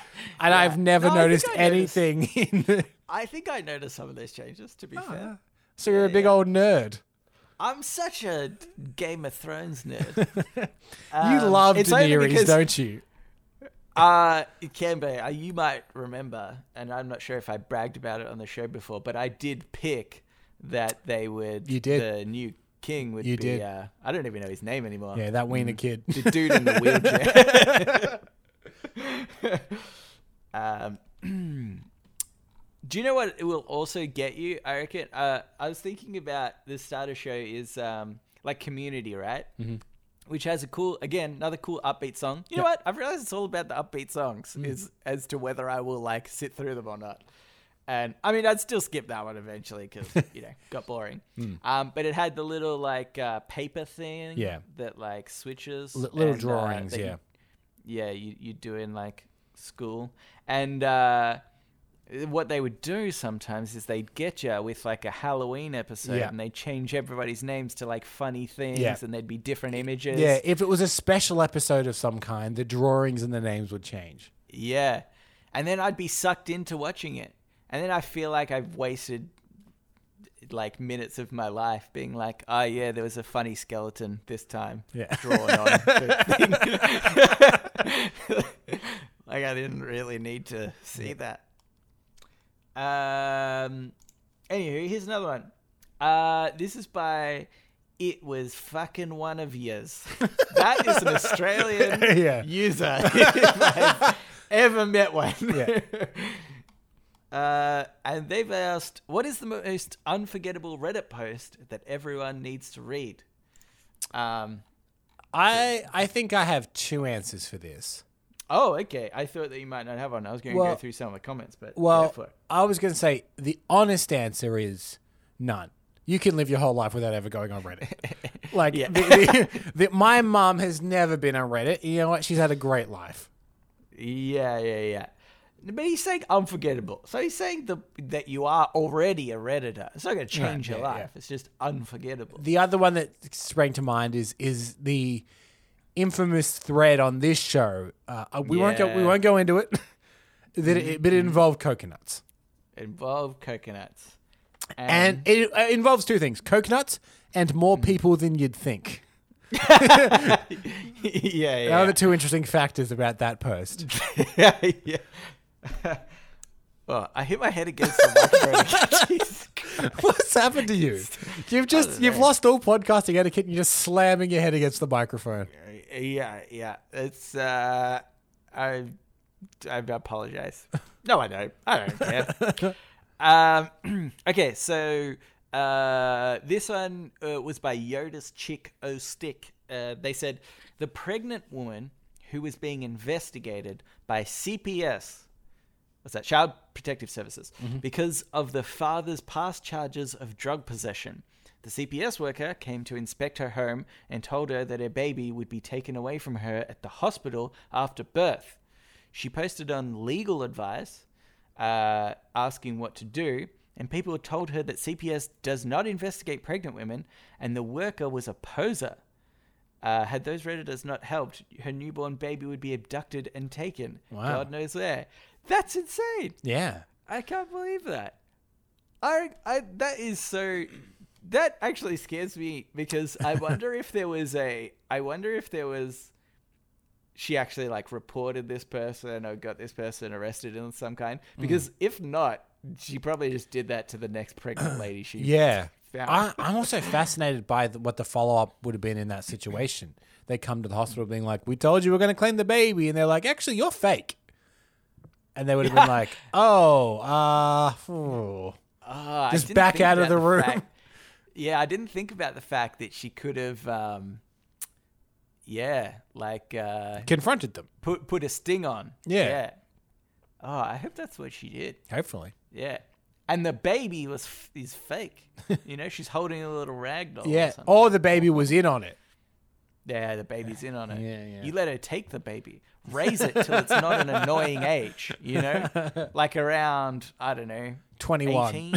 I've never no, noticed I I anything. Noticed. in the- I think I noticed some of those changes, to be oh, fair. So you're yeah, a big yeah. old nerd. I'm such a Game of Thrones nerd. um, you love Daenerys, because, don't you? Uh, it can be. Uh, you might remember, and I'm not sure if I bragged about it on the show before, but I did pick that they would you did. the new king would you be did. Uh, I don't even know his name anymore. Yeah, that wiener mm, kid. The dude in the wheelchair. um Do you know what it will also get you? I reckon uh I was thinking about the starter show is um like Community, right? Mm-hmm. Which has a cool, again, another cool upbeat song. You yep. know what? I've realized it's all about the upbeat songs mm. is as to whether I will like sit through them or not. And I mean, I'd still skip that one eventually because, you know, got boring. Mm. Um, but it had the little like uh, paper thing yeah. that like switches. L- little and, drawings, uh, yeah. You, yeah, you, you do in like school. And uh, what they would do sometimes is they'd get you with like a Halloween episode yeah. and they'd change everybody's names to like funny things yeah. and there'd be different images. Yeah, if it was a special episode of some kind, the drawings and the names would change. Yeah. And then I'd be sucked into watching it. And then I feel like I've wasted like minutes of my life being like, oh yeah, there was a funny skeleton this time yeah. drawn on the thing. Like I didn't really need to see that. Um, anywho, here's another one. Uh, this is by It Was Fucking One of Yours. That is an Australian yeah. user if I've ever met one. Yeah. Uh, and they've asked, what is the most unforgettable Reddit post that everyone needs to read? Um, I I think I have two answers for this. Oh, okay. I thought that you might not have one. I was going to well, go through some of the comments, but well, I was going to say the honest answer is none. You can live your whole life without ever going on Reddit. Like Yeah. the, the, the, my mom has never been on Reddit. You know what? She's had a great life. Yeah, yeah, yeah. But he's saying unforgettable. So he's saying the, that you are already a Redditor. It's not going to change yeah, your yeah, life. Yeah. It's just unforgettable. The other one that sprang to mind is is the infamous thread on this show. Uh, we yeah. won't go. We won't go into it. that it, but it involved coconuts. It involved coconuts, and, and it uh, involves two things: coconuts and more mm. people than you'd think. yeah, yeah. There are the two interesting factors about that post. yeah. yeah. Well, I hit my head against the microphone. What's happened to you? You've just you've know. lost all podcasting etiquette and you're just slamming your head against the microphone. Yeah, yeah. It's uh I I apologize. No, I don't. I don't care. um okay, so uh this one uh, was by Yoda's Chick O Stick. Uh they said the pregnant woman who is being investigated by C P S, what's that, Child Protective Services, mm-hmm. because of the father's past charges of drug possession. The C P S worker came to inspect her home and told her that her baby would be taken away from her at the hospital after birth. She posted on legal advice, uh, asking what to do, and people told her that C P S does not investigate pregnant women, and the worker was a poser. Uh, had those Redditors not helped, her newborn baby would be abducted and taken. Wow. God knows where. That's insane. Yeah. I can't believe that. I, I, that is so... That actually scares me, because I wonder if there was a... I wonder if there was... She actually, like, reported this person or got this person arrested in some kind. Because mm. if not, she probably just did that to the next pregnant lady she yeah. found. I, I'm also fascinated by the, what the follow-up would have been in that situation. They come to the hospital being like, we told you we're going to claim the baby. And they're like, actually, you're fake. And they would have been like, oh, uh... Oh. Uh, just back out of the room. Fact. Yeah, I didn't think about the fact that she could have, um, yeah, like... Uh, confronted them. Put put a sting on. Yeah. yeah. Oh, I hope that's what she did. Hopefully. Yeah. And the baby was f- is fake. You know, she's holding a little rag doll. Yeah, or, or the baby was in on it. Yeah, the baby's in on it. Yeah, yeah. You let her take the baby. Raise it till it's not an annoying age, you know? Like around, I don't know... twenty-one. eighteen?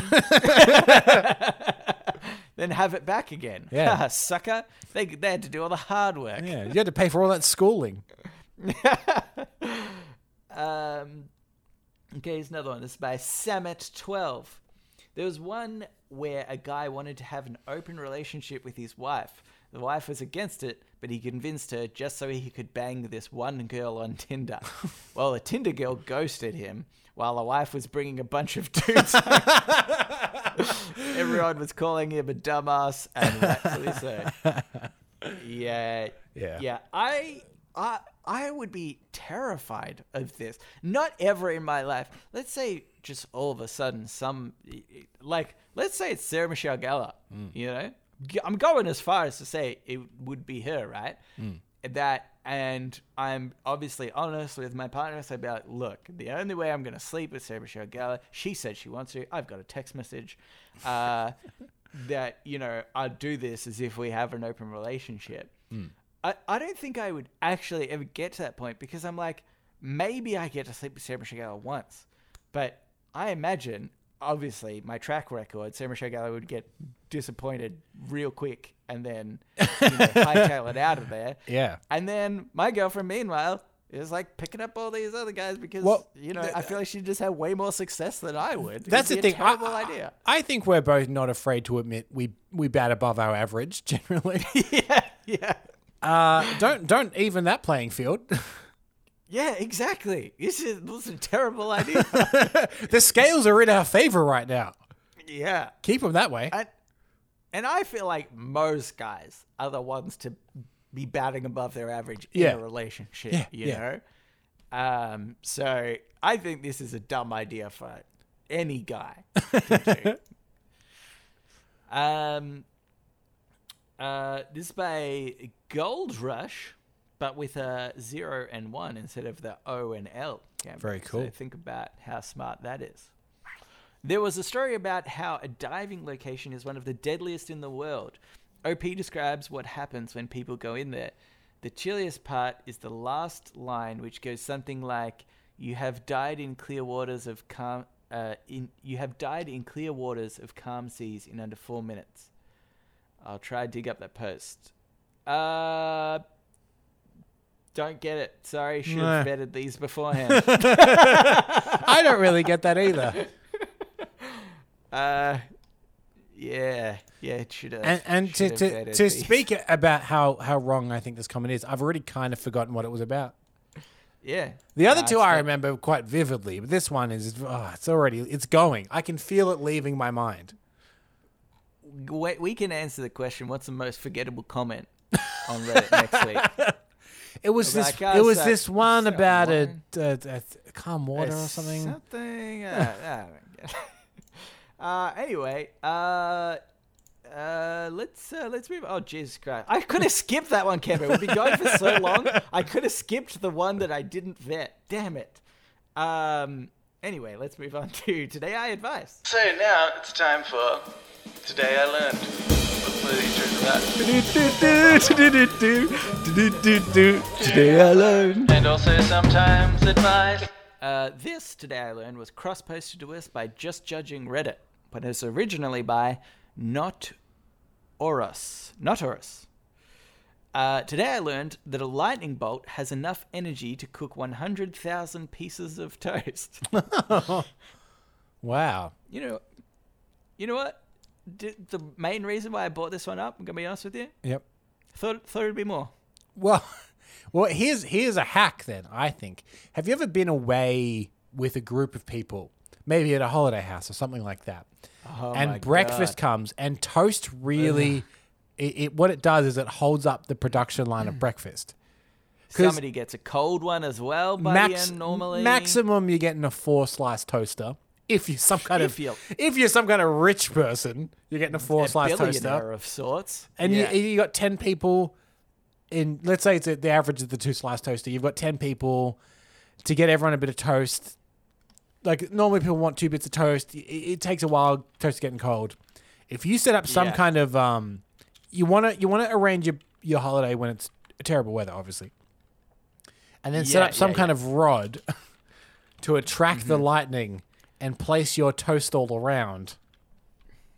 Then have it back again. Yeah. Sucker. They, they had to do all the hard work. Yeah. You had to pay for all that schooling. um, okay, here's another one. This is by Samet twelve. There was one where a guy wanted to have an open relationship with his wife. The wife was against it, but he convinced her just so he could bang this one girl on Tinder. Well, the Tinder girl ghosted him while the wife was bringing a bunch of dudes. Everyone was calling him a dumbass, and rightfully so. Yeah, yeah, yeah. I, I, I would be terrified of this. Not ever in my life. Let's say just all of a sudden, some like, let's say it's Sarah Michelle Gellar. Mm. You know, I'm going as far as to say it would be her, right? Mm. That, and I'm obviously honest with my partner. So I'd be like, look, the only way I'm going to sleep with Sarah Michelle Gellar, she said she wants to. I've got a text message uh, that, you know, I'd do this as if we have an open relationship. Mm. I, I don't think I would actually ever get to that point, because I'm like, maybe I get to sleep with Sarah Michelle Gellar once. But I imagine, obviously, my track record, Sarah Michelle Gellar would get disappointed real quick and then, you know, hightail it out of there. Yeah. And then my girlfriend, meanwhile, is like picking up all these other guys because, well, you know, th- I feel like she just had way more success than I would. That's the thing. Terrible I, idea. I think we're both not afraid to admit we we bat above our average generally. yeah. Yeah. Uh, don't don't even that playing field. Yeah, exactly. This is, this is a terrible idea. The scales are in our favor right now. Yeah. Keep them that way. I, and I feel like most guys are the ones to be batting above their average yeah. in a relationship, yeah, you yeah. know? Um, so I think this is a dumb idea for any guy to do. Um, uh, this is by Gold Rush, but with a zero and one instead of the O and L. Campaign. Very cool. So think about how smart that is. There was a story about how a diving location is one of the deadliest in the world. O P describes what happens when people go in there. The chilliest part is the last line, which goes something like, "You have died in clear waters of calm. Uh, in you have died in clear waters of calm seas in under four minutes." I'll try to dig up that post. Uh. Don't get it. Sorry, should have nah. vetted these beforehand. I don't really get that either. Uh, yeah, yeah, it should have. And, and to to, to speak about how, how wrong I think this comment is, I've already kind of forgotten what it was about. Yeah. The other uh, two I remember quite vividly, but this one is oh, it's already it's going. I can feel it leaving my mind. We, we can answer the question. What's the most forgettable comment on Reddit next week? It was this. Like, oh, it was so, this one so about a, a, a calm water it's or something. Something. Uh, uh, anyway, uh, Uh, let's uh, let's move. Oh, Jesus Christ! I could have skipped that one, Kevin. We've been going for so long. I could have skipped the one that I didn't vet. Damn it. Um. Anyway, let's move on to Today I Advise. So now it's time for Today I Learned. Today I Learned. And also sometimes advice. Uh, this Today I Learned was cross-posted to us by Just Judging Reddit, but it's originally by Not Horus. Not Horus. Uh, today I learned that a lightning bolt has enough energy to cook one hundred thousand pieces of toast. Wow. You know, you know what? D- the main reason why I bought this one up, I'm going to be honest with you. Yep. Thought thought it'd be more. Well, well, here's here's a hack then, I think. Have you ever been away with a group of people, maybe at a holiday house or something like that, oh and breakfast God. comes and toast really... Ugh. It, it, what it does is it holds up the production line of breakfast. Somebody gets a cold one as well by max, the end normally. Maximum you're getting a four-slice toaster. If you're some kind if of you're, if you're some kind of rich person, you're getting a four-slice toaster. A billionaire of sorts. And yeah. you, you got ten people in, let's say it's the average of the two-slice toaster. You've got ten people to get everyone a bit of toast. Like normally people want two bits of toast. It, it takes a while. Toast's getting cold. If you set up some yeah. kind of... um. You want to you want to arrange your, your holiday when it's terrible weather, obviously. And then yeah, set up some yeah, kind yeah. of rod to attract mm-hmm. the lightning and place your toast all around.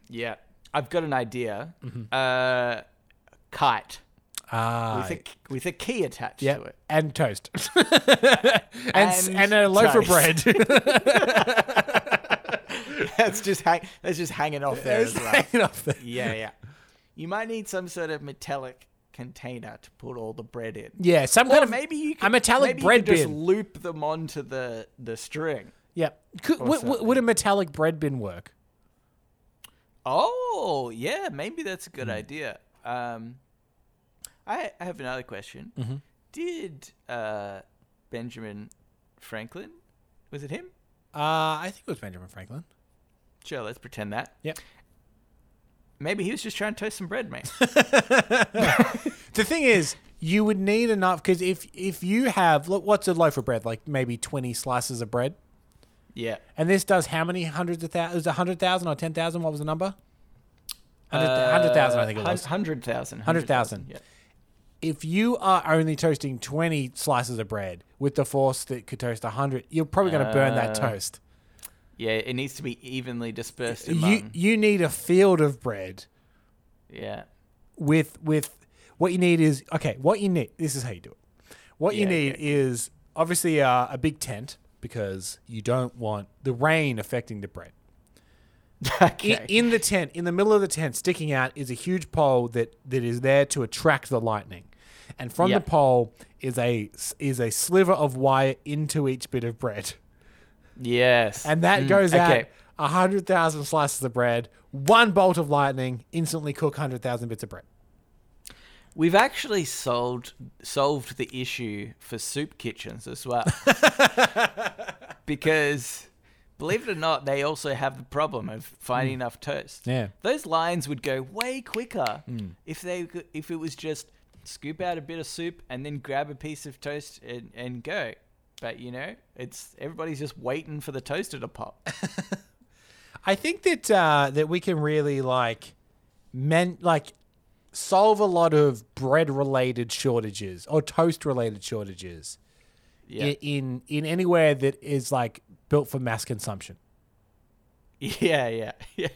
Yeah. I've got an idea. Mm-hmm. Uh, kite. Ah. With a, with a key attached yeah. to it. And toast. and, and, and a loaf toast. of bread. that's, just hang, that's just hanging off there it's as well. hanging off there. Yeah, yeah. You might need some sort of metallic container to put all the bread in. Yeah, some or kind of maybe you could, a metallic maybe bread you could bin. Just loop them onto the, the string. Yeah, could, w- w- would a metallic bread bin work? Oh, yeah, maybe that's a good mm. idea. Um, I, I have another question. Mm-hmm. Did uh, Benjamin Franklin? Was it him? Uh, I think it was Benjamin Franklin. Sure, let's pretend that. Yep. Maybe he was just trying to toast some bread, mate. The thing is, you would need enough because if if you have look, what's a loaf of bread? Like maybe twenty slices of bread. Yeah. And this does how many hundreds of thousands? Is it hundred thousand or ten thousand? What was the number? Hundred uh, thousand, I think it was. Hundred thousand. Hundred thousand. Yeah. If you are only toasting twenty slices of bread with the force that could toast a hundred, you're probably going to burn uh, that toast. Yeah, it needs to be evenly dispersed among. You you need a field of bread. Yeah. With with what you need is okay. What you need this is how you do it. What yeah, you need yeah. is obviously uh, a big tent because you don't want the rain affecting the bread. Okay. In, in the tent, in the middle of the tent, sticking out is a huge pole that, that is there to attract the lightning, and from yep. the pole is a is a sliver of wire into each bit of bread. Yes. And that mm, goes okay. out one hundred thousand slices of bread, one bolt of lightning, instantly cook one hundred thousand bits of bread. We've actually solved, solved the issue for soup kitchens as well. Because, believe it or not, they also have the problem of finding mm. enough toast. Yeah. Those lines would go way quicker mm. if they if it was just scoop out a bit of soup and then grab a piece of toast and, and go. But, you know, it's everybody's just waiting for the toaster to pop. I think that uh, that we can really, like, men, like solve a lot of bread-related shortages or toast-related shortages yeah. in, in, in anywhere that is, like, built for mass consumption. Yeah, yeah, yeah.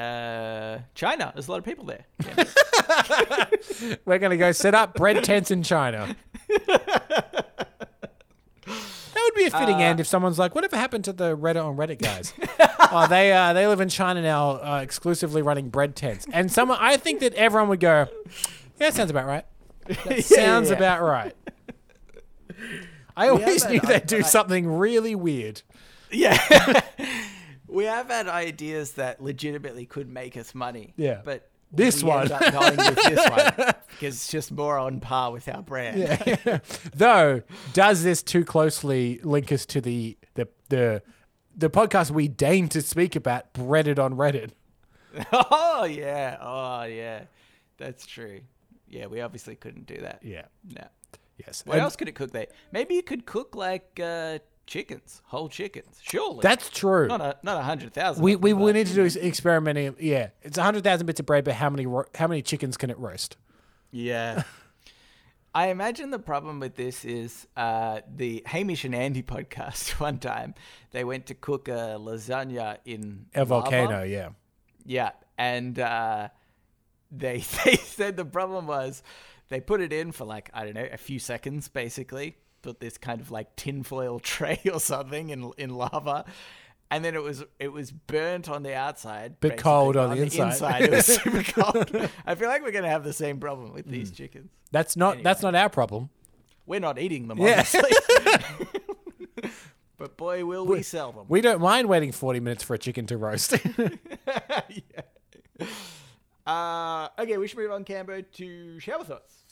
Uh, China, there's a lot of people there. Yeah. We're going to go set up bread tents in China. That would be a fitting uh, end if someone's like, whatever happened to the Reddit on Reddit guys? oh, they uh, they live in China now, uh, exclusively running bread tents. And someone, I think that everyone would go, yeah, that sounds about right. That yeah, sounds yeah. about right. I always knew they'd do I, something really weird. Yeah. We have had ideas that legitimately could make us money. Yeah. But this we one. End up going with this one because it's just more on par with our brand. Yeah, yeah. Though, does this too closely link us to the the the, the podcast we deign to speak about, Reddit on Reddit? Oh, yeah. Oh, yeah. That's true. Yeah, we obviously couldn't do that. Yeah. No. Yes. What and else could it cook there? Maybe you could cook like uh, chickens, whole chickens. Surely. That's true. Not a not a hundred thousand. We we will need to do experimenting. Yeah, it's a hundred thousand bits of bread, but how many ro- how many chickens can it roast? Yeah. I imagine the problem with this is uh, the Hamish and Andy podcast. One time, they went to cook a lasagna in a volcano. Lava. Yeah. Yeah, and uh, they they said the problem was. They put it in for like, I don't know, a few seconds, basically. Put this kind of like tinfoil tray or something in in lava. And then it was it was burnt on the outside. But cold on, on the inside. inside. It was super cold. I feel like we're going to have the same problem with mm. these chickens. That's not anyway. that's not our problem. We're not eating them, obviously. Yeah. But boy, will we, we sell them. We don't mind waiting forty minutes for a chicken to roast. Yeah. Uh, okay, we should move on, Cambo, to shower thoughts.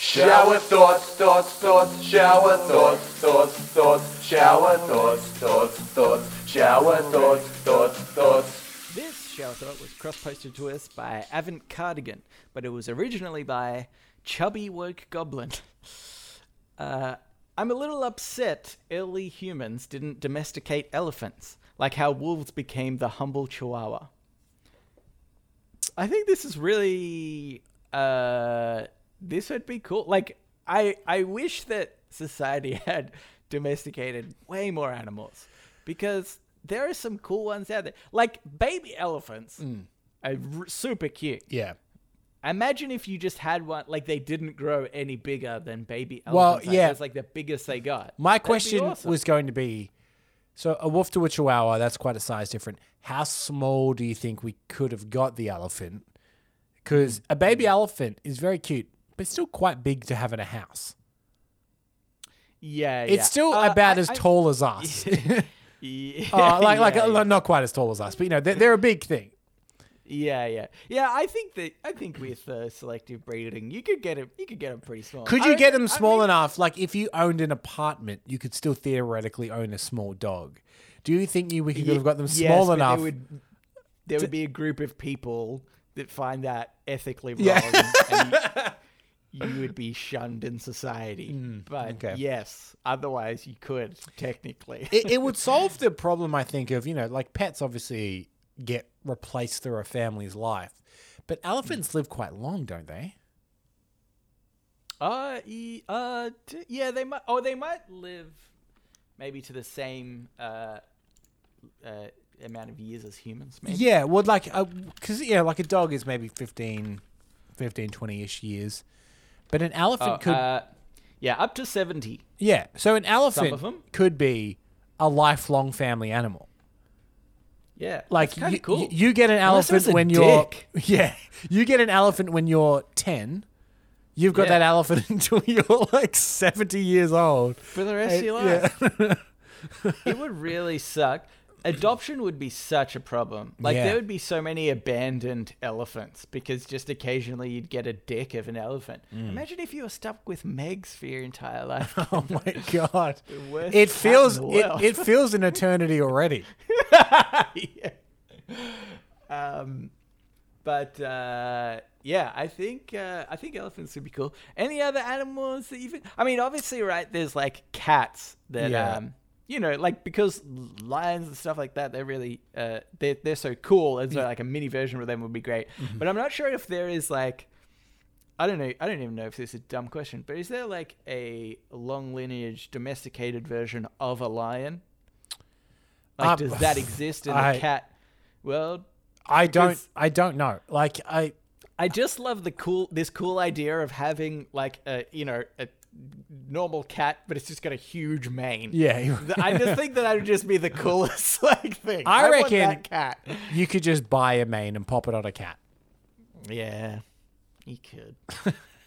Shower thoughts, thoughts, thoughts, shower thoughts, thoughts, thoughts, shower thoughts, thoughts, thoughts, shower thoughts, thoughts, thoughts. This shower thought was cross-posted to us by Avant Cardigan, but it was originally by Chubby Woke Goblin. Uh, I'm a little upset early humans didn't domesticate elephants, like how wolves became the humble chihuahua. I think this is really, uh, this would be cool. Like, I I wish that society had domesticated way more animals because there are some cool ones out there. Like, baby elephants mm. are r- super cute. Yeah. Imagine if you just had one, like they didn't grow any bigger than baby elephants. Well, yeah. That's like the biggest they got. My That'd question awesome. was going to be, so a wolf to a chihuahua, that's quite a size difference. How small do you think we could have got the elephant? Because a baby elephant is very cute, but still quite big to have in a house. Yeah, it's yeah. still uh, about I, as I, tall as us. Yeah, yeah, oh, like, yeah, like yeah. not quite as tall as us, but you know, they're, they're a big thing. Yeah, yeah, yeah. I think that I think with uh, selective breeding, you could get them. You could get them pretty small. Could you I, get them small I mean, enough? Like if you owned an apartment, you could still theoretically own a small dog. Do you think you we could yeah, have got them small yes, enough? There would, there to, would be a group of people that find that ethically wrong, yeah. and you, you would be shunned in society. Mm, but okay. yes, otherwise you could technically. It, it would solve the problem, I think, of you know, like pets obviously get replaced through a family's life, but elephants mm. live quite long, don't they? Uh, uh, yeah, they might. Oh, they might live maybe to the same. Uh, Uh, amount of years as humans, maybe. Yeah, well, like, because, uh, yeah, like a dog is maybe fifteen, fifteen, twenty-ish years. But an elephant oh, could... Uh, yeah, up to seventy. Yeah, so an elephant could be a lifelong family animal. Yeah, like, you, cool. you get an Unless elephant when dick. you're... Yeah, you get an elephant when you're ten. You've got yeah. that elephant until you're, like, seventy years old. For the rest and, of your life. Yeah. It would really suck. Adoption would be such a problem. Like yeah. there would be so many abandoned elephants because just occasionally you'd get a dick of an elephant. Mm. Imagine if you were stuck with Megs for your entire life. Oh my god! The worst it feels in the world. It, it feels an eternity already. yeah. Um, but uh, yeah, I think uh, I think elephants would be cool. Any other animals that you? I mean, obviously, right? There's like cats that. Yeah. Um, You know, like because lions and stuff like that, they're really uh, they're they're so cool, and so yeah. like a mini version of them would be great. Mm-hmm. But I'm not sure if there is like, I don't know, I don't even know if this is a dumb question, but is there like a long lineage domesticated version of a lion? Like, um, does that exist in I, the cat world? I don't, I don't know. Like, I, I just love the cool this cool idea of having like a you know a. normal cat, but it's just got a huge mane. Yeah. I just think that that would just be the coolest like thing. I, I reckon want that cat. You could just buy a mane and pop it on a cat. Yeah, you could.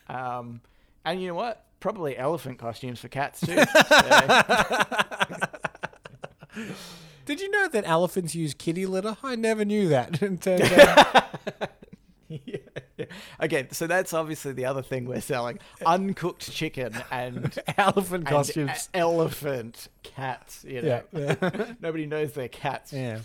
um, and you know what? Probably elephant costumes for cats too. So. Did you know that elephants use kitty litter? I never knew that. It turns out. Yeah. Okay, so that's obviously the other thing we're selling: uncooked chicken and elephant costumes, and a- elephant cats. You know, yeah. Nobody knows they're cats. Yeah.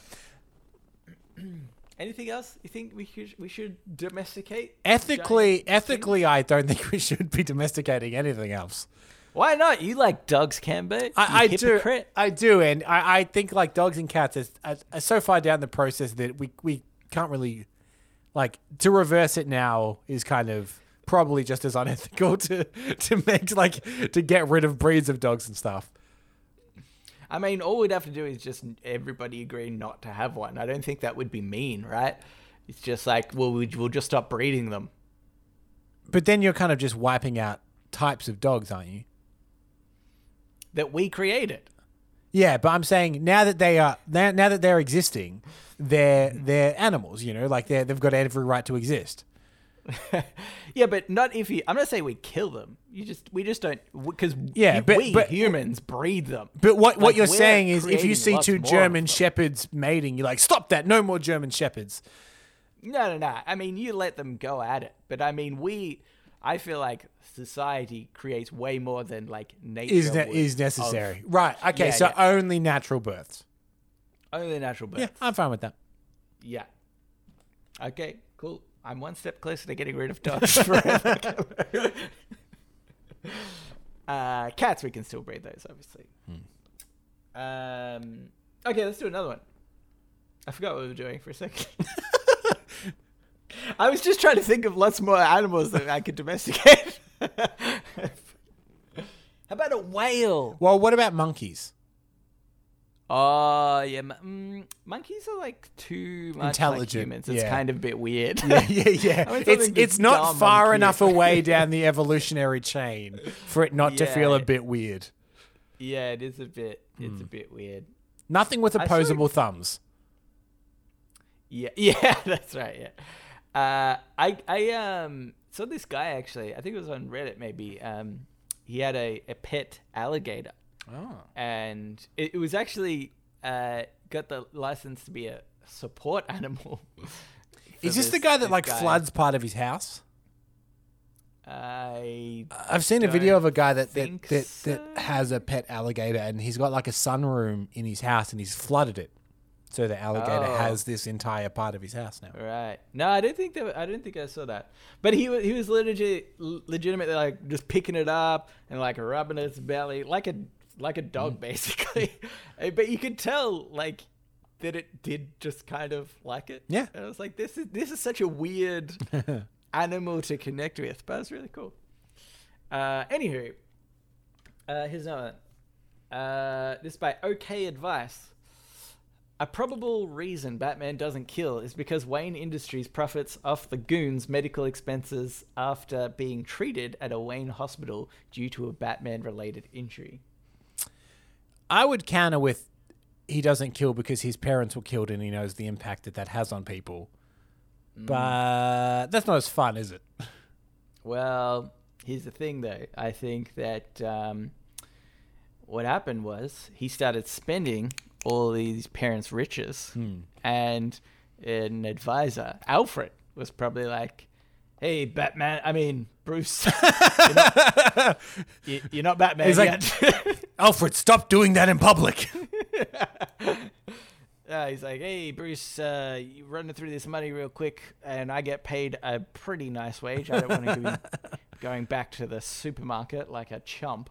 Anything else you think we should we should domesticate? Ethically, ethically, things? I don't think we should be domesticating anything else. Why not? You like dogs, Cambo. I, I do. I do, and I, I think like dogs and cats is, are, are so far down the process that we we can't really like to reverse it now is kind of probably just as unethical to to make like to get rid of breeds of dogs and stuff. I mean, all we'd have to do is just everybody agree not to have one. I don't think that would be mean, right? It's just like, well, we'll just stop breeding them. But then you're kind of just wiping out types of dogs, aren't you? That we created. Yeah, but I'm saying now that they are now, now that they're existing, they're they're animals. You know, like they they've got every right to exist. Yeah, but not if you. I'm not saying we kill them. You just we just don't because yeah, but, we but, humans breed them. But what, what like you're saying is, if you see two German shepherds mating, you're like, stop that! No more German shepherds. No, no, no. I mean, you let them go at it. But I mean, we. I feel like society creates way more than like nature is ne- is necessary. Of, right? Okay, yeah, so yeah. only natural births. Only natural births. Yeah, I'm fine with that. Yeah. Okay. Cool. I'm one step closer to getting rid of dogs forever. uh, cats, we can still breed those, obviously. Hmm. Um, okay, let's do another one. I forgot what we were doing for a second. I was just trying to think of lots more animals that I could domesticate. How about a whale? Well, what about monkeys? Oh, yeah. Mm, monkeys are like too much intelligent like humans. It's yeah. kind of a bit weird. Yeah, yeah, yeah. I mean, it's it's not far monkey. enough away down the evolutionary chain for it not yeah. to feel a bit weird. Yeah, it is a bit. It's mm. a bit weird. Nothing with opposable should... thumbs. Yeah, yeah, that's right. Yeah, uh, I I um saw this guy actually. I think it was on Reddit maybe. Um, he had a, a pet alligator. Oh. And it, it was actually uh, got the license to be a support animal. Is this, this the guy that like guy. floods part of his house? I I've seen a video of a guy that that, that, so. that has a pet alligator and he's got like a sunroom in his house and he's flooded it, so the alligator oh. has this entire part of his house now. Right? No, I don't think that. I don't think I saw that. But he was he was legit, legitimately like just picking it up and like rubbing its belly like a. Like a dog, mm. basically. But you could tell, like, that it did just kind of like it. Yeah. And I was like, this is this is such a weird animal to connect with. But it's really cool. Uh, anywho, uh, here's another one. Uh, this is by OK Advice. A probable reason Batman doesn't kill is because Wayne Industries profits off the goon's medical expenses after being treated at a Wayne hospital due to a Batman-related injury. I would counter with he doesn't kill because his parents were killed and he knows the impact that that has on people. Mm. But that's not as fun, is it? Well, here's the thing, though. I think that um, what happened was he started spending all these parents' riches. Mm. And an advisor, Alfred, was probably like, hey, Batman, I mean, Bruce, you're not, you, you're not Batman He's yet. Like, Alfred, stop doing that in public. uh, he's like, hey, Bruce, uh, you're running through this money real quick, and I get paid a pretty nice wage. I don't want to be going back to the supermarket like a chump.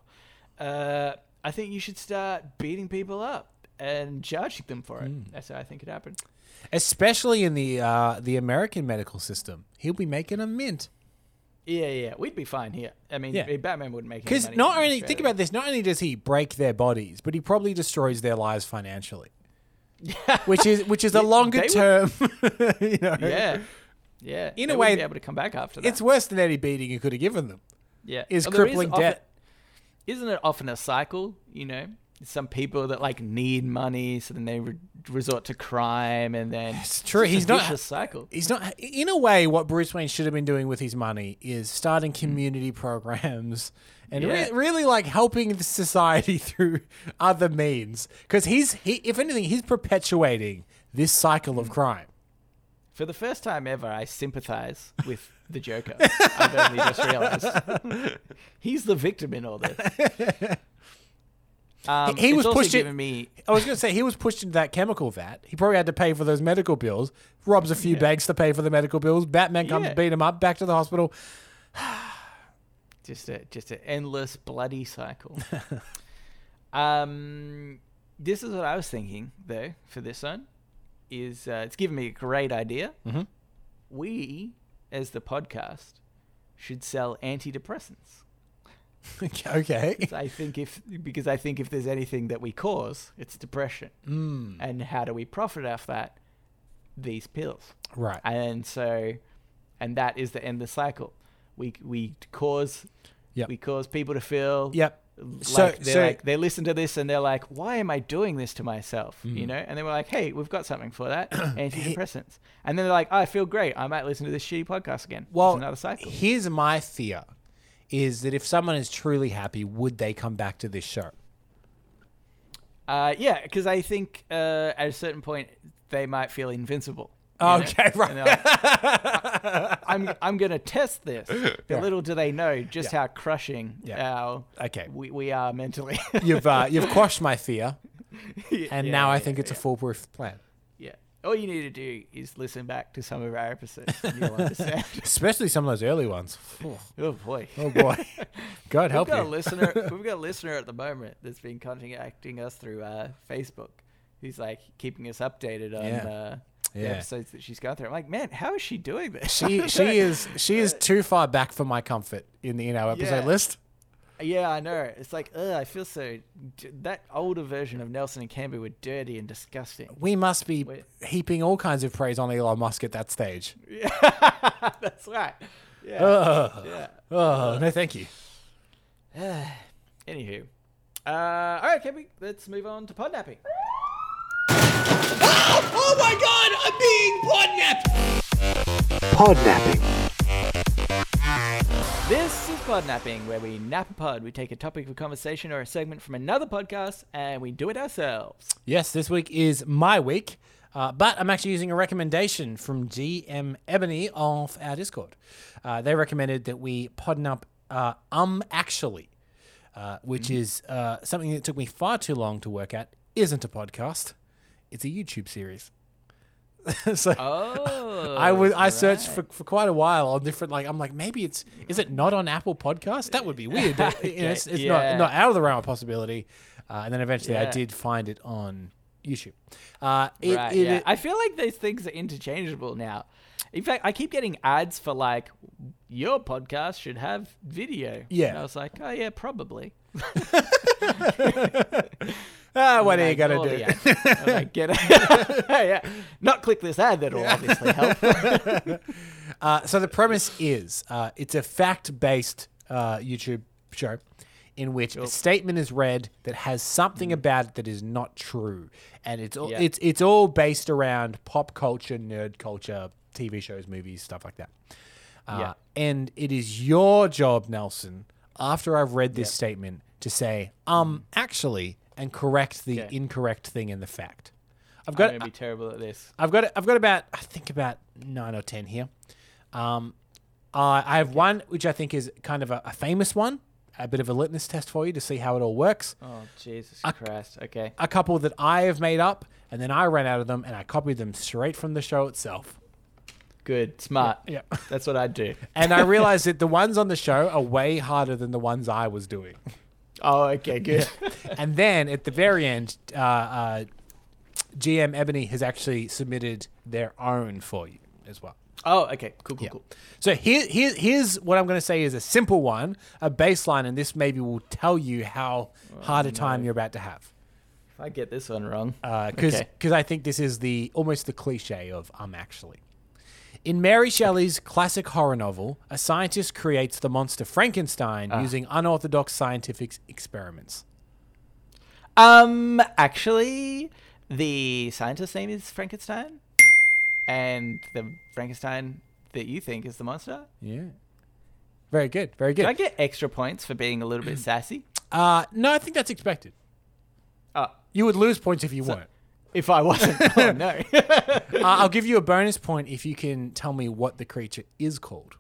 Uh, I think you should start beating people up and charging them for it. Mm. That's how I think it happened. Especially in the uh, the American medical system. He'll be making a mint. Yeah, yeah. We'd be fine here. I mean, yeah. Batman wouldn't make any money. Because not only, think about this, not only does he break their bodies, but he probably destroys their lives financially. which is which is a longer term, would, you know. Yeah, yeah. In they a way, be able to come back after that. It's worse than any beating you could have given them. Yeah. Is Although crippling is often, debt. Isn't it often a cycle, you know? Some people that like need money, so then they re- resort to crime, and then it's true. It's he's not vicious cycle. He's not in a way. What Bruce Wayne should have been doing with his money is starting community mm. programs and yeah. re- really like helping the society through other means. Because he's, he, if anything, he's perpetuating this cycle of crime. For the first time ever, I sympathize with the Joker. I've only just realized he's the victim in all this. Um, he, he was pushed in, me... I was going to say, he was pushed into that chemical vat. He probably had to pay for those medical bills. Robs a few yeah. banks to pay for the medical bills. Batman comes yeah. to beat him up, back to the hospital. Just a just an endless bloody cycle. um, this is what I was thinking, though, for this one. Is uh, it's given me a great idea. Mm-hmm. We, as the podcast, should sell antidepressants. Okay. I think if because I think if there's anything that we cause, it's depression. Mm. And how do we profit off that? These pills. Right. And so, and that is the end of the cycle. We we cause, yep. we cause people to feel. Yep. Like so, so like, they listen to this and they're like, why am I doing this to myself? Mm. You know? And they were like, hey, we've got something for that. Antidepressants. And then they're like, oh, I feel great. I might listen to this shitty podcast again. Well, it's another cycle. Here's my fear is that if someone is truly happy, would they come back to this show? Uh, yeah. Cause I think, uh, at a certain point they might feel invincible. Okay, know? Right. Like, I'm I'm going to test this. But yeah. little do they know just yeah. how crushing yeah. our okay. we, we are mentally. You've uh, you've quashed my fear, yeah, and yeah, now yeah, I think yeah, it's yeah. a foolproof plan. Yeah. All you need to do is listen back to some of our episodes. And you'll understand. Especially some of those early ones. Oh, oh boy. Oh boy. God we've help got you. A listener, we've got a listener at the moment that's been contacting us through uh, Facebook. He's like keeping us updated on. Yeah. Uh, Yeah. The episodes that she's gone through. I'm like, man, how is she doing this? She she is she is too far back for my comfort in the in our episode yeah. list. Yeah, I know. It's like, ugh, I feel so. That older version of Nelson and Cambo were dirty and disgusting. We must be We're... heaping all kinds of praise on Elon Musk at that stage. Yeah, that's right. Yeah. Uh, yeah. Oh no, thank you. Anywho, uh, all right, Cambo, let's move on to podnapping. Oh my god, I'm being podnapped! Podnapping. This is podnapping, where we nap a pod. We take a topic of conversation or a segment from another podcast and we do it ourselves. Yes, this week is my week, uh, but I'm actually using a recommendation from G M Ebony of our Discord. Uh, they recommended that we podnap uh, Um Actually, uh, which mm-hmm. is uh, something that took me far too long to work out, isn't a podcast. It's a YouTube series. so oh, I was I right. searched for, for quite a while on different, like, I'm like, maybe it's, is it not on Apple Podcasts? That would be weird. But, okay. you know, it's it's yeah. not, not out of the realm of possibility. Uh, and then eventually yeah. I did find it on YouTube. Uh, it, right, it, yeah. it, I feel like those things are interchangeable now. In fact, I keep getting ads for like, your podcast should have video. Yeah. And I was like, oh yeah, probably. Ah, oh, what are you going to do? Like, get it. yeah. Not click this ad, that'll yeah. obviously help. uh, so the premise is uh, it's a fact-based uh, YouTube show in which cool. a statement is read that has something mm. about it that is not true. And it's all, yeah. it's it's all based around pop culture, nerd culture, T V shows, movies, stuff like that. Uh, yeah. And it is your job, Nelson, after I've read this yep. statement, to say, um, actually... and correct the okay. incorrect thing in the fact. I've got. I'm going to be terrible at this. I've got. I've got about. I think about nine or ten here. Um, uh, I have okay. one which I think is kind of a, a famous one. A bit of a litmus test for you to see how it all works. Oh Jesus a, Christ! Okay. A couple that I have made up, and then I ran out of them, and I copied them straight from the show itself. Good, smart. Yeah, yeah. That's what I do. And I realized that the ones on the show are way harder than the ones I was doing. Oh, okay, good. Yeah. And then at the very end, uh, uh, G M Ebony has actually submitted their own for you as well. Oh, okay, cool, cool, yeah. cool. So here, here, here's what I'm going to say is a simple one, a baseline, and this maybe will tell you how oh, hard a no. time you're about to have. If I get this one wrong. Because uh, okay. I think this is the almost the cliche of Um Actually. In Mary Shelley's classic horror novel, a scientist creates the monster Frankenstein uh. using unorthodox scientific experiments. Um, actually, the scientist's name is Frankenstein, and the Frankenstein that you think is the monster. Yeah. Very good. Very good. Do I get extra points for being a little bit sassy? Uh, no, I think that's expected. Uh, you would lose points if you so- weren't. If I wasn't, oh no. uh, I'll give you a bonus point if you can tell me what the creature is called.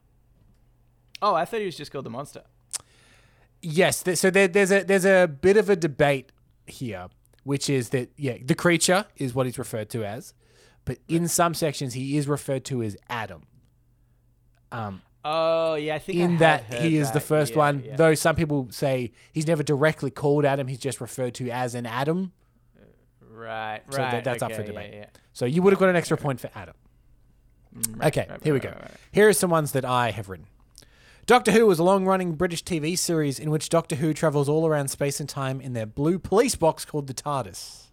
Oh, I thought he was just called the monster. Yes, th- so there, there's a there's a bit of a debate here, which is that, yeah, the creature is what he's referred to as, but in some sections he is referred to as Adam. Um, oh, yeah, I think in I that he is that. the first yeah, one, yeah. though some people say he's never directly called Adam, he's just referred to as an Adam. Right, right. So that, that's okay, up for debate. Yeah, yeah. So you would have got an extra point for Adam. Right, okay, right, here we go. Right, right. Here are some ones that I have written. Doctor Who was a long-running British T V series in which Doctor Who travels all around space and time in their blue police box called the TARDIS.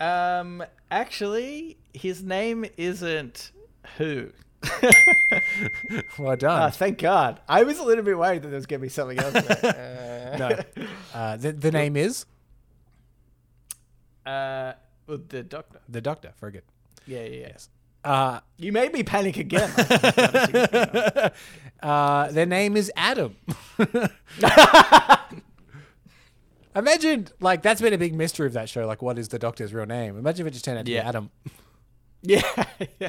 Um, actually, his name isn't Who. Well done. Oh, thank God. I was a little bit worried that there was going to be something else there. Uh... No. Uh, the, the name is? Uh, the Doctor. The Doctor. Very good. Yeah, yeah, yeah. Yes. Uh, you made me panic again. uh, their name is Adam. Imagine, like, that's been a big mystery of that show. Like, what is the Doctor's real name? Imagine if it just turned out to yeah. be Adam. Yeah. yeah.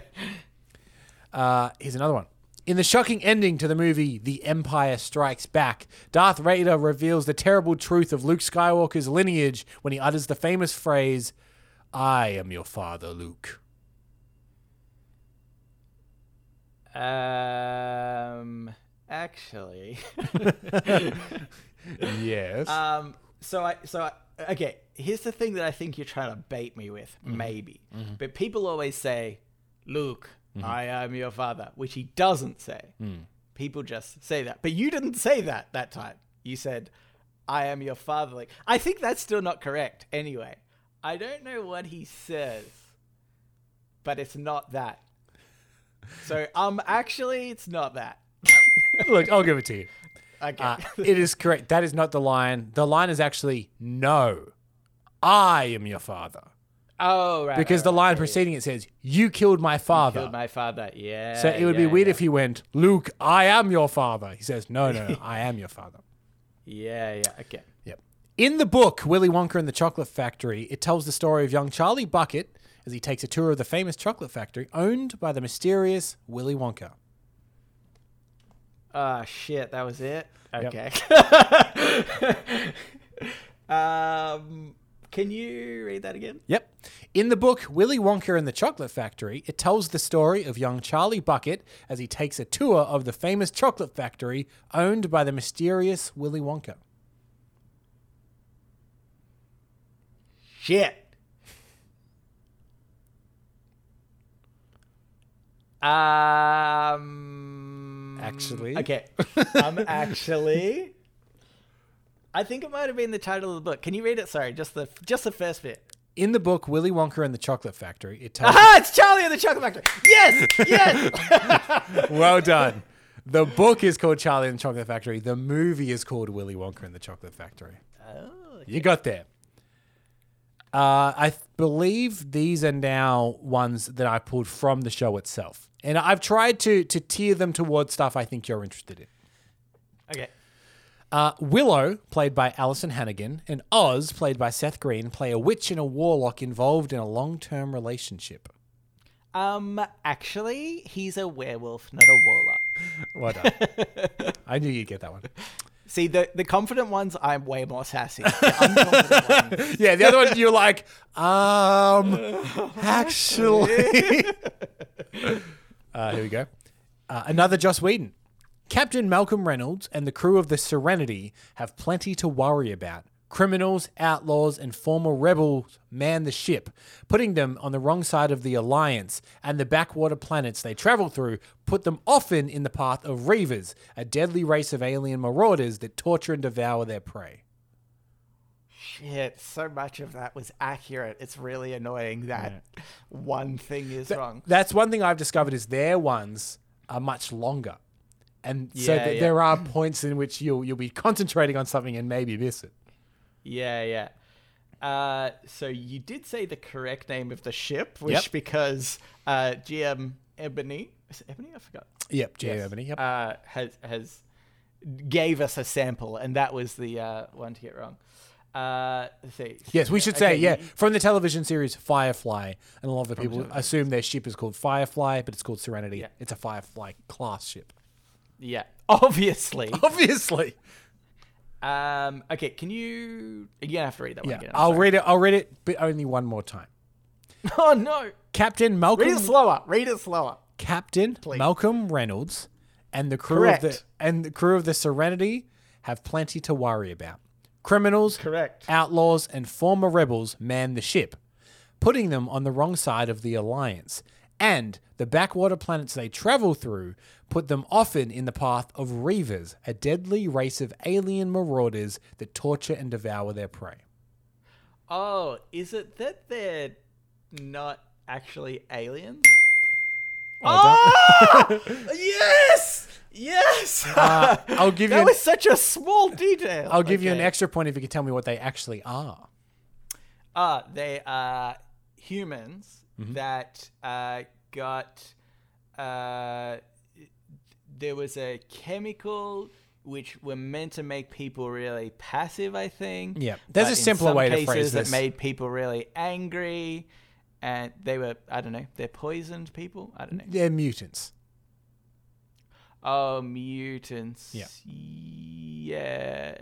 Uh, here's another one. In the shocking ending to the movie The Empire Strikes Back, Darth Vader reveals the terrible truth of Luke Skywalker's lineage when he utters the famous phrase, "I am your father, Luke." Um, actually, yes. Um, so I, so I, okay, here's the thing that I think you're trying to bait me with, mm-hmm. maybe, mm-hmm. but people always say, "Luke, mm-hmm. I am your father," which he doesn't say. Mm. People just say that, but you didn't say that that time. You said, "I am your father." Like, I think that's still not correct. Anyway, I don't know what he says, but it's not that. So, um, actually, it's not that. Look, I'll give it to you. Okay. Uh, it is correct. That is not the line. The line is actually, "No, I am your father." Oh, right. Because right, the right, line right, preceding yeah. it says, "You killed my father." You killed my father, yeah. So, it would yeah, be weird yeah. if he went, "Luke, I am your father." He says, "No, no, I am your father." Yeah, yeah, okay. Yep. In the book, Willy Wonka and the Chocolate Factory, it tells the story of young Charlie Bucket, as he takes a tour of the famous chocolate factory owned by the mysterious Willy Wonka. Ah, oh, shit, that was it? Okay. Yep. um, can you read that again? Yep. In the book, Willy Wonka and the Chocolate Factory, it tells the story of young Charlie Bucket as he takes a tour of the famous chocolate factory owned by the mysterious Willy Wonka. Shit. Um, actually. Okay. Um, actually. I think it might have been the title of the book. Can you read it? Sorry, just the just the first bit. In the book, Willy Wonka and the Chocolate Factory, it tells... Aha! It's Charlie and the Chocolate Factory! Yes! Yes! Well done. The book is called Charlie and the Chocolate Factory. The movie is called Willy Wonka and the Chocolate Factory. Oh, okay. You got there. Uh, I th- believe these are now ones that I pulled from the show itself. And I've tried to to tier them towards stuff I think you're interested in. Okay. Uh, Willow, played by Alison Hannigan, and Oz, played by Seth Green, play a witch and a warlock involved in a long-term relationship. Um, actually, he's a werewolf, not a warlock. Well done. I knew you'd get that one. See, the, the confident ones, I'm way more sassy. The ones. Yeah, the other one, you're like, um, actually. uh, here we go. Uh, another Joss Whedon. Captain Malcolm Reynolds and the crew of the Serenity have plenty to worry about. Criminals, outlaws, and former rebels man the ship, putting them on the wrong side of the Alliance, and the backwater planets they travel through put them often in the path of Reavers, a deadly race of alien marauders that torture and devour their prey. Shit, so much of that was accurate. It's really annoying that yeah. one thing is Th- wrong. That's one thing I've discovered is their ones are much longer. And yeah, so th- yeah. there are points in which you'll, you'll be concentrating on something and maybe miss it. Yeah, yeah. Uh, so you did say the correct name of the ship, which yep. because uh, G M Ebony, is it Ebony? I forgot. Yep, G M yes. Ebony. Yep. Uh, has has gave us a sample, and that was the uh, one to get wrong. Uh, see, yes, we should okay. say yeah from the television series Firefly, and a lot of the people assume their ship is called Firefly, but it's called Serenity. Yeah. It's a Firefly class ship. Yeah, obviously. Obviously. Um, okay, can you... You have to read that one yeah, again. I'm I'll sorry. read it, I'll read it, but only one more time. Oh, no. Captain Malcolm... Read it slower. Read it slower. Captain Please. Malcolm Reynolds and the crew Correct. of the and the crew of the Serenity have plenty to worry about. Criminals, Correct. outlaws, and former rebels man the ship, putting them on the wrong side of the Alliance, and the backwater planets they travel through put them often in the path of Reavers, a deadly race of alien marauders that torture and devour their prey. Oh, is it that they're not actually aliens? Oh, oh yes! Yes! Uh, I'll give you. That an, was such a small detail. I'll give okay. you an extra point if you can tell me what they actually are. Uh, they are humans mm-hmm. that uh, got... Uh, there was a chemical which were meant to make people really passive, I think. Yeah, there's a simpler way to phrase this. That made people really angry. And they were, I don't know, they're poisoned people? I don't know. They're mutants. Oh, mutants. Yeah. Yeah.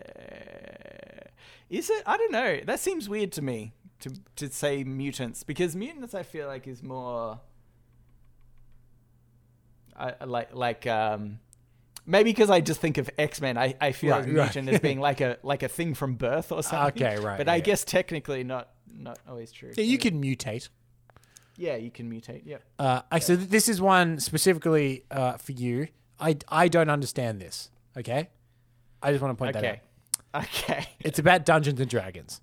Is it? I don't know. That seems weird to me to to say mutants, because mutants I feel like is more I, like like um maybe because I just think of X-Men. I, I feel right, like right. mutant as being like a like a thing from birth or something. Okay, right. But yeah. I guess technically not not always true. Yeah, you can mutate. Yeah, you can mutate. Yeah. Uh, okay. So this is one specifically uh, for you. I, I don't understand this. Okay, I just want to point okay. that out. Okay. It's about Dungeons and Dragons.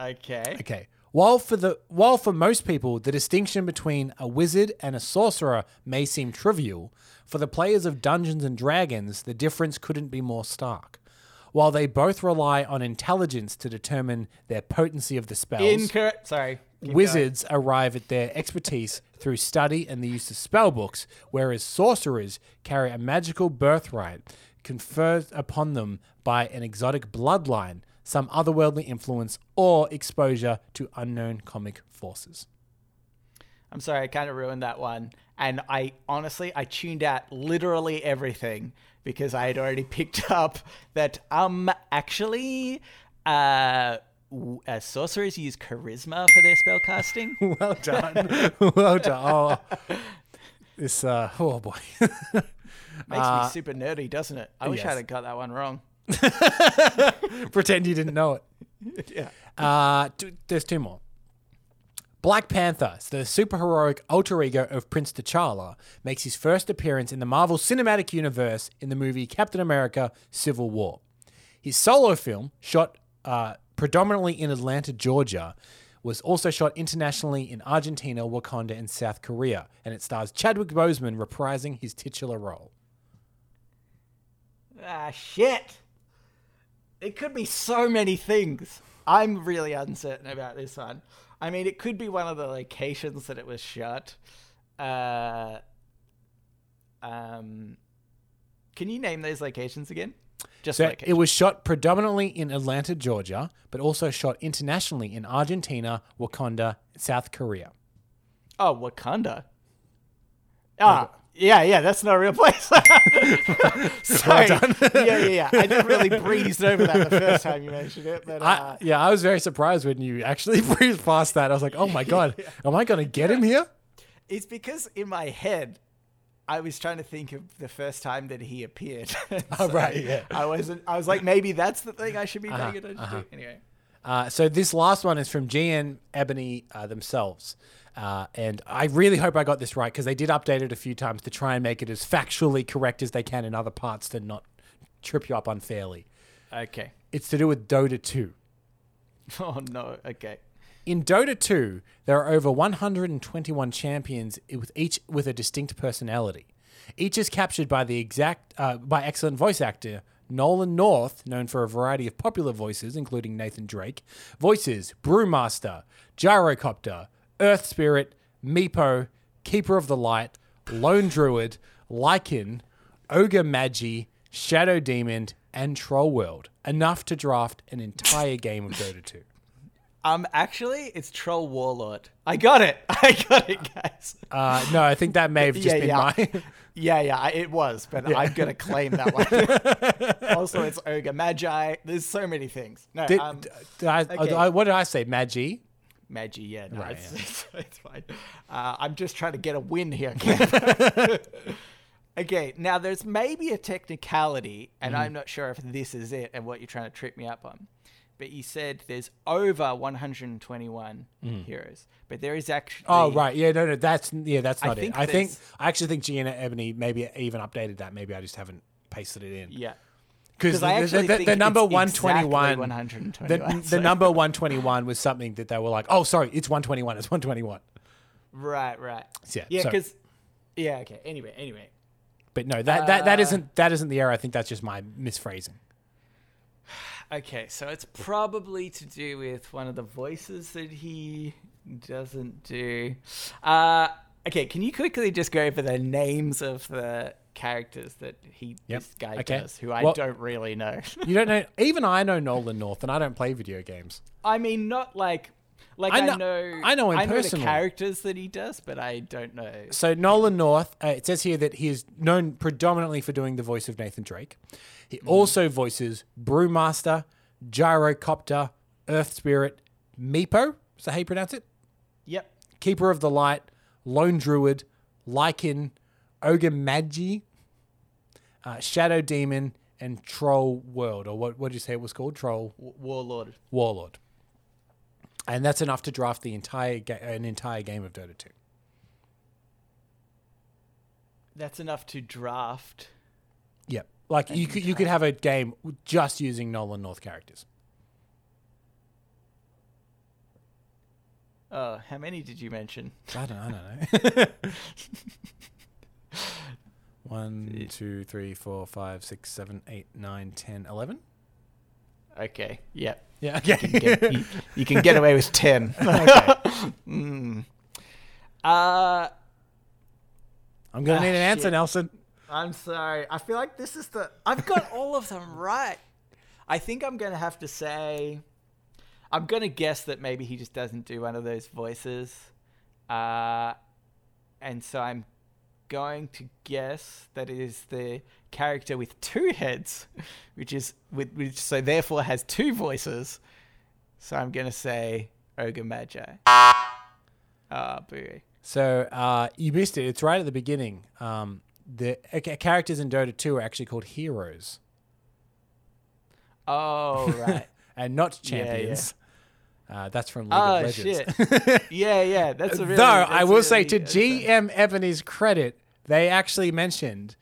Okay. Okay. While for the while for most people, the distinction between a wizard and a sorcerer may seem trivial, for the players of Dungeons and Dragons, the difference couldn't be more stark. While they both rely on intelligence to determine their potency of the spells, Incorrect. Sorry. Wizards going. arrive at their expertise through study and the use of spellbooks, whereas sorcerers carry a magical birthright conferred upon them by an exotic bloodline, some otherworldly influence, or exposure to unknown cosmic forces. I'm sorry, I kind of ruined that one. And I honestly, I tuned out literally everything because I had already picked up that um actually uh, uh sorcerers use charisma for their spell casting. Well done. Well done. Oh, this uh oh boy. Makes uh, me super nerdy, doesn't it? I yes. wish I hadn't got that one wrong. Pretend you didn't know it. Yeah. Uh, t- there's two more. Black Panther, the superheroic alter ego of Prince T'Challa, makes his first appearance in the Marvel Cinematic Universe in the movie Captain America: Civil War. His solo film, shot uh, predominantly in Atlanta, Georgia, was also shot internationally in Argentina, Wakanda, and South Korea, and it stars Chadwick Boseman reprising his titular role. Ah, shit. It could be so many things. I'm really uncertain about this one. I mean, it could be one of the locations that it was shot. Uh, um, can you name those locations again? Just so locations. It was shot predominantly in Atlanta, Georgia, but also shot internationally in Argentina, Wakanda, South Korea. Oh, Wakanda. Ah. Oh. Yeah, yeah, that's not a real place. Sorry. Well done. yeah, yeah, yeah. I never really breezed over that the first time you mentioned it. But, uh, I, yeah, I was very surprised when you actually breezed past that. I was like, oh my God, yeah. am I going to get him here? It's because in my head, I was trying to think of the first time that he appeared. so oh, right, yeah. I, wasn't, I was like, maybe that's the thing I should be uh-huh, paying attention uh-huh. to. Anyway. Uh, so this last one is from G M Ebony uh, themselves. Uh, and I really hope I got this right because they did update it a few times to try and make it as factually correct as they can in other parts to not trip you up unfairly. Okay. It's to do with Dota two. Oh, no. Okay. In Dota two, there are over one hundred twenty-one champions, with each with a distinct personality. Each is captured by the exact uh, by excellent voice actor Nolan North, known for a variety of popular voices, including Nathan Drake, voices Brewmaster, Gyrocopter, Earth Spirit, Meepo, Keeper of the Light, Lone Druid, Lycan, Ogre Magi, Shadow Demon, and Troll World. Enough to draft an entire game of Dota two. Um, actually, it's Troll Warlord. I got it. I got it, guys. Uh, no, I think that may have just yeah, been yeah. mine. Yeah, yeah, it was, but yeah. I'm going to claim that one. Also, it's Ogre Magi. There's so many things. No, did, um, did I, okay. I, what did I say? Magi? Magi, yeah. No, right, it's, yeah. It's, it's fine. Uh, I'm just trying to get a win here. Okay, now there's maybe a technicality, and mm. I'm not sure if this is it and what you're trying to trip me up on. But you said there's over one hundred twenty-one mm. heroes, but there is actually. Oh right, yeah, no, no, that's yeah, that's not I it. I think I actually think G M Ebony maybe even updated that. Maybe I just haven't pasted it in. Yeah, because the, the, the, the number one twenty-one, exactly the, the number one twenty-one was something that they were like, oh, sorry, it's one twenty-one, it's one twenty-one. Right, right. Yeah, yeah, because yeah, okay. Anyway, anyway. But no, that, uh, that that isn't that isn't the error. I think that's just my misphrasing. Okay, so it's probably to do with one of the voices that he doesn't do. Uh, okay, can you quickly just go over the names of the characters that he yep. this guy okay. does, who I well, don't really know. You don't know? Even I know Nolan North, and I don't play video games. I mean, not like... Like I know, I know, I know, him I know personally. The characters that he does, but I don't know. So Nolan North, uh, it says here that he is known predominantly for doing the voice of Nathan Drake. He mm. also voices Brewmaster, Gyrocopter, Earth Spirit, Meepo. Is that how you pronounce it? Yep. Keeper of the Light, Lone Druid, Lycan, Ogre Magi, uh, Shadow Demon, and Troll World. Or what? What did you say it was called? Troll Warlord. Warlord. And that's enough to draft the entire ga- an entire game of Dota two. That's enough to draft. Yep, like you could, you could have a game just using Nolan North characters. Oh, how many did you mention? I don't, I don't know. One, two, three, four, five, six, seven, eight, nine, ten, eleven. Okay. Yep. Yeah. Okay. You, can get, you, you can get away with ten. Okay. mm. uh, I'm gonna ah, need an answer, shit. Nelson. I'm sorry. I feel like this is the. I've got all of them right. I think I'm gonna have to say. I'm gonna guess that maybe he just doesn't do one of those voices, uh, and so I'm going to guess that it is the character with two heads, which is with which so therefore has two voices. So I'm gonna say Ogre Magi. Ah, oh, boo. So uh, you missed it. It's right at the beginning. Um, the uh, characters in Dota two are actually called heroes. Oh right, and not champions. Yeah, yeah. Uh, that's from League oh, of Legends. Oh, shit. yeah, yeah. That's a really... Though, I will really say to G M Ebony's credit, they actually mentioned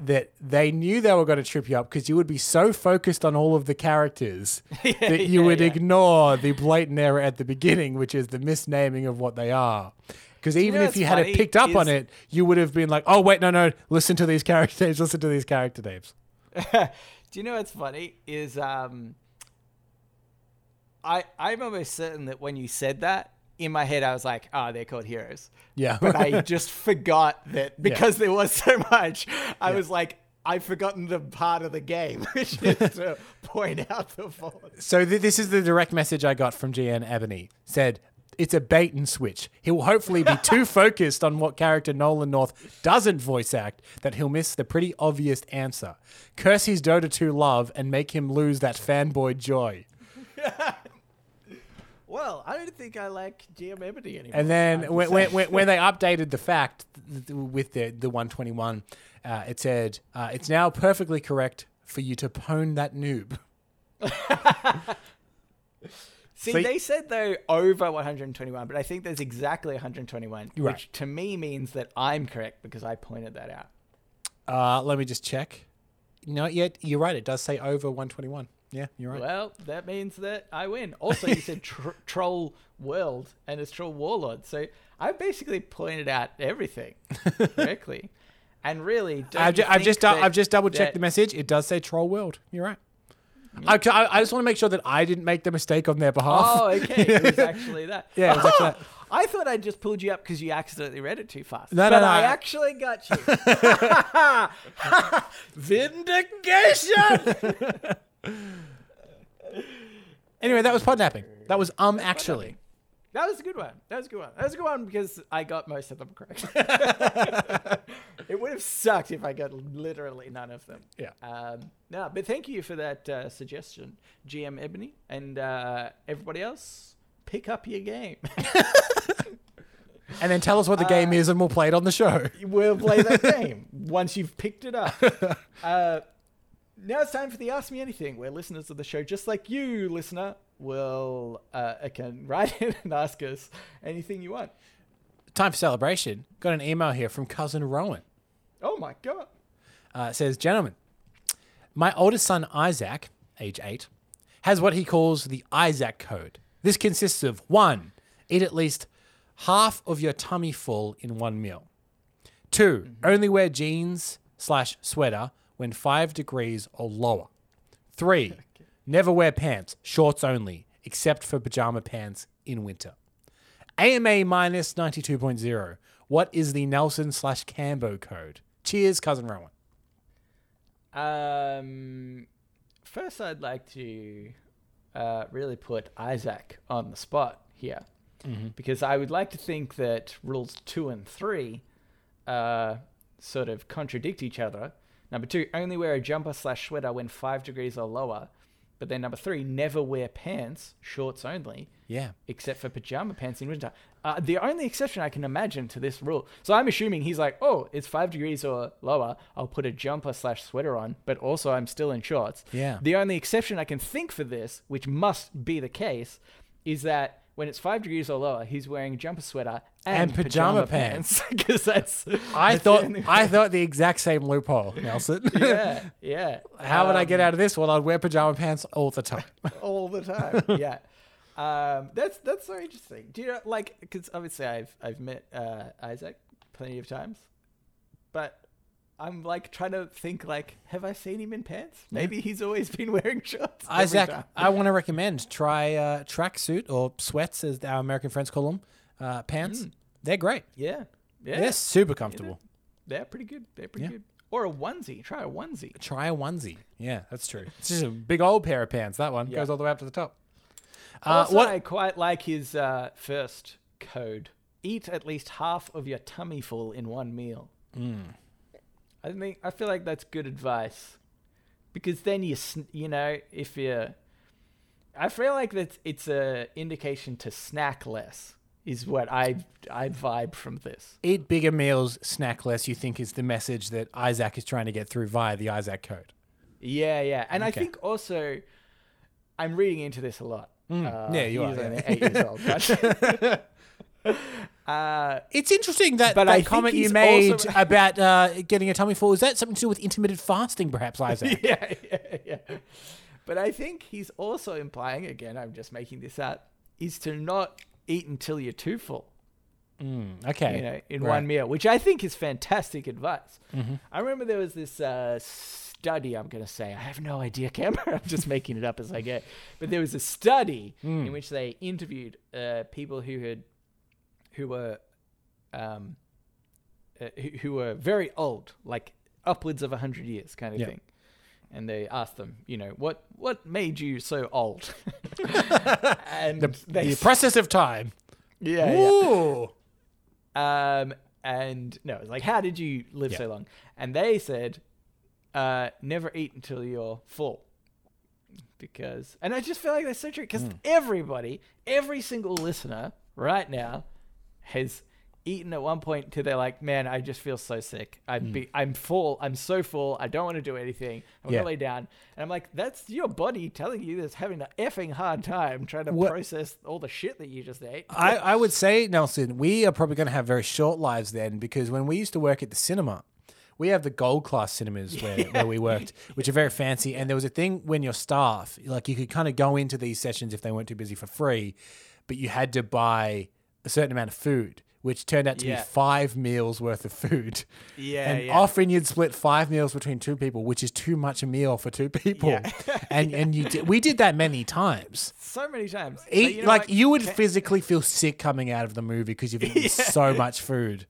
that they knew they were going to trip you up because you would be so focused on all of the characters yeah, that you yeah, would yeah. ignore the blatant error at the beginning, which is the misnaming of what they are. Because even you know, if you had it picked up is... on it, you would have been like, oh, wait, no, no, listen to these character names, listen to these character names. Do you know what's funny is... um. I, I'm almost certain that when you said that, in my head, I was like, oh, they're called heroes. Yeah. But I just forgot that because yeah. there was so much, I yeah. was like, I've forgotten the part of the game, which is to point out the fault. So th- this is the direct message I got from G N Ebony. Said, it's a bait and switch. He will hopefully be too focused on what character Nolan North doesn't voice act that he'll miss the pretty obvious answer. Curse his Dota two love and make him lose that fanboy joy. Well, I don't think I like G M Ebony anymore. And then when, when, when they updated the fact with the, the one twenty-one, uh, it said, uh, it's now perfectly correct for you to pwn that noob. See, so, they said, though, over one hundred twenty-one, but I think there's exactly one hundred twenty-one, right. Which to me means that I'm correct because I pointed that out. Uh, let me just check. Not yet. You're right. It does say over one twenty-one. Yeah, you're right. Well, that means that I win. Also, you said tr- Troll World and it's Troll Warlord. So I basically pointed out everything correctly. And really, don't I've, ju- I've just that, I've just double checked the message. It does say Troll World. You're right. Yeah. I, I, I just want to make sure that I didn't make the mistake on their behalf. Oh, okay. It was actually that. Yeah, it was actually that. I thought I just pulled you up because you accidentally read it too fast. No, but no, no. I actually got you. Vindication! Anyway, that was podnapping. That was um actually. That was a good one. That was a good one. That was a good one because I got most of them correct. It would have sucked if I got literally none of them. Yeah. Um, no, but thank you for that uh, suggestion, G M Ebony, and uh, everybody else. Pick up your game. And then tell us what the game uh, is and we'll play it on the show. We'll play that game once you've picked it up. Uh, now it's time for the Ask Me Anything, where listeners of the show, just like you, listener, will uh, can write in and ask us anything you want. Time for celebration. Got an email here from Cousin Rowan. Oh, my God. Uh, it says, gentlemen, my oldest son, Isaac, age eight, has what he calls the Isaac code. This consists of one, eat at least half of your tummy full in one meal. Two, mm-hmm. only wear jeans slash sweater when five degrees or lower. Three, okay. never wear pants, shorts only, except for pajama pants in winter. A M A minus ninety-two point oh. What is the Nelson slash Cambo code? Cheers, Cousin Rowan. Um, first, I'd like to uh, really put Isaac on the spot here. Mm-hmm. Because I would like to think that rules two and three uh, sort of contradict each other. Number two, only wear a jumper slash sweater when five degrees or lower. But then number three, never wear pants, shorts only. Yeah. Except for pajama pants in winter. Uh, the only exception I can imagine to this rule. So I'm assuming he's like, oh, it's five degrees or lower. I'll put a jumper slash sweater on, but also I'm still in shorts. Yeah. The only exception I can think for this, which must be the case, is that when it's five degrees or lower, he's wearing a jumper sweater and, and pajama, pajama pants. Because that's I that's thought the I thought the exact same loophole, Nelson. Yeah, yeah. How um, would I get out of this? Well, I'd wear pajama pants all the time. All the time. Yeah. um, that's that's so interesting. Do you know, like, because obviously I've I've met uh, Isaac plenty of times, but I'm like trying to think, like, have I seen him in pants? Maybe he's always been wearing shorts. Isaac, I want to recommend try uh, tracksuit or sweats, as our American friends call them, uh, pants. Mm. They're great. Yeah. yeah, they're super comfortable. Yeah, they're pretty good. They're pretty yeah. good. Or a onesie. Try a onesie. Try a onesie. Yeah, that's true. It's just a big old pair of pants. That one yeah. goes all the way up to the top. Uh, also, what I quite like his uh, first code: eat at least half of your tummy full in one meal. Mm. I think I feel like that's good advice, because then you you know if you, I feel like that's it's a indication to snack less is what I I vibe from this. Eat bigger meals, snack less. You think is the message that Isaac is trying to get through via the Isaac code. Yeah, yeah, and okay. I think also, I'm reading into this a lot. Mm. Uh, yeah, you are. Yeah. Eight years old. Right? Uh, it's interesting that, that comment you made also about uh, getting a tummy full. Is that something to do with intermittent fasting, perhaps, Isaac? yeah, yeah, yeah. But I think he's also implying, again, I'm just making this up, is to not eat until you're too full. Mm, okay. You know, in right. one meal, which I think is fantastic advice. Mm-hmm. I remember there was this uh, study, I'm going to say, I have no idea, Cam. I'm just making it up as I go. But there was a study mm. in which they interviewed uh, people who had who were um, uh, who, who were very old, like upwards of one hundred years kind of yeah. thing. And they asked them, you know, what, what made you so old? and the, they, the process of time. Yeah. Ooh. yeah. Um, and no, it was like, how did you live yeah. so long? And they said, uh, never eat until you're full. Because, and I just feel like that's so true, because mm. everybody, every single listener right now, has eaten at one point till they're like, man, I just feel so sick. I'd mm. be, I'm full. I'm so full. I don't want to do anything. I'm yeah. going to lay down. And I'm like, that's your body telling you that's having an effing hard time trying to what? process all the shit that you just ate. I, I would say, Nelson, we are probably going to have very short lives then, because when we used to work at the cinema, we have the gold class cinemas where, yeah. where we worked, which are very fancy. And there was a thing when your staff, like you could kind of go into these sessions if they weren't too busy for free, but you had to buy a certain amount of food, which turned out to yeah. be five meals worth of food. Yeah, and yeah. often you'd split five meals between two people, which is too much a meal for two people. Yeah. and yeah. and you did, we did that many times. So many times. Eat, so, you know, like, like you would physically feel sick coming out of the movie because you've eaten yeah. so much food.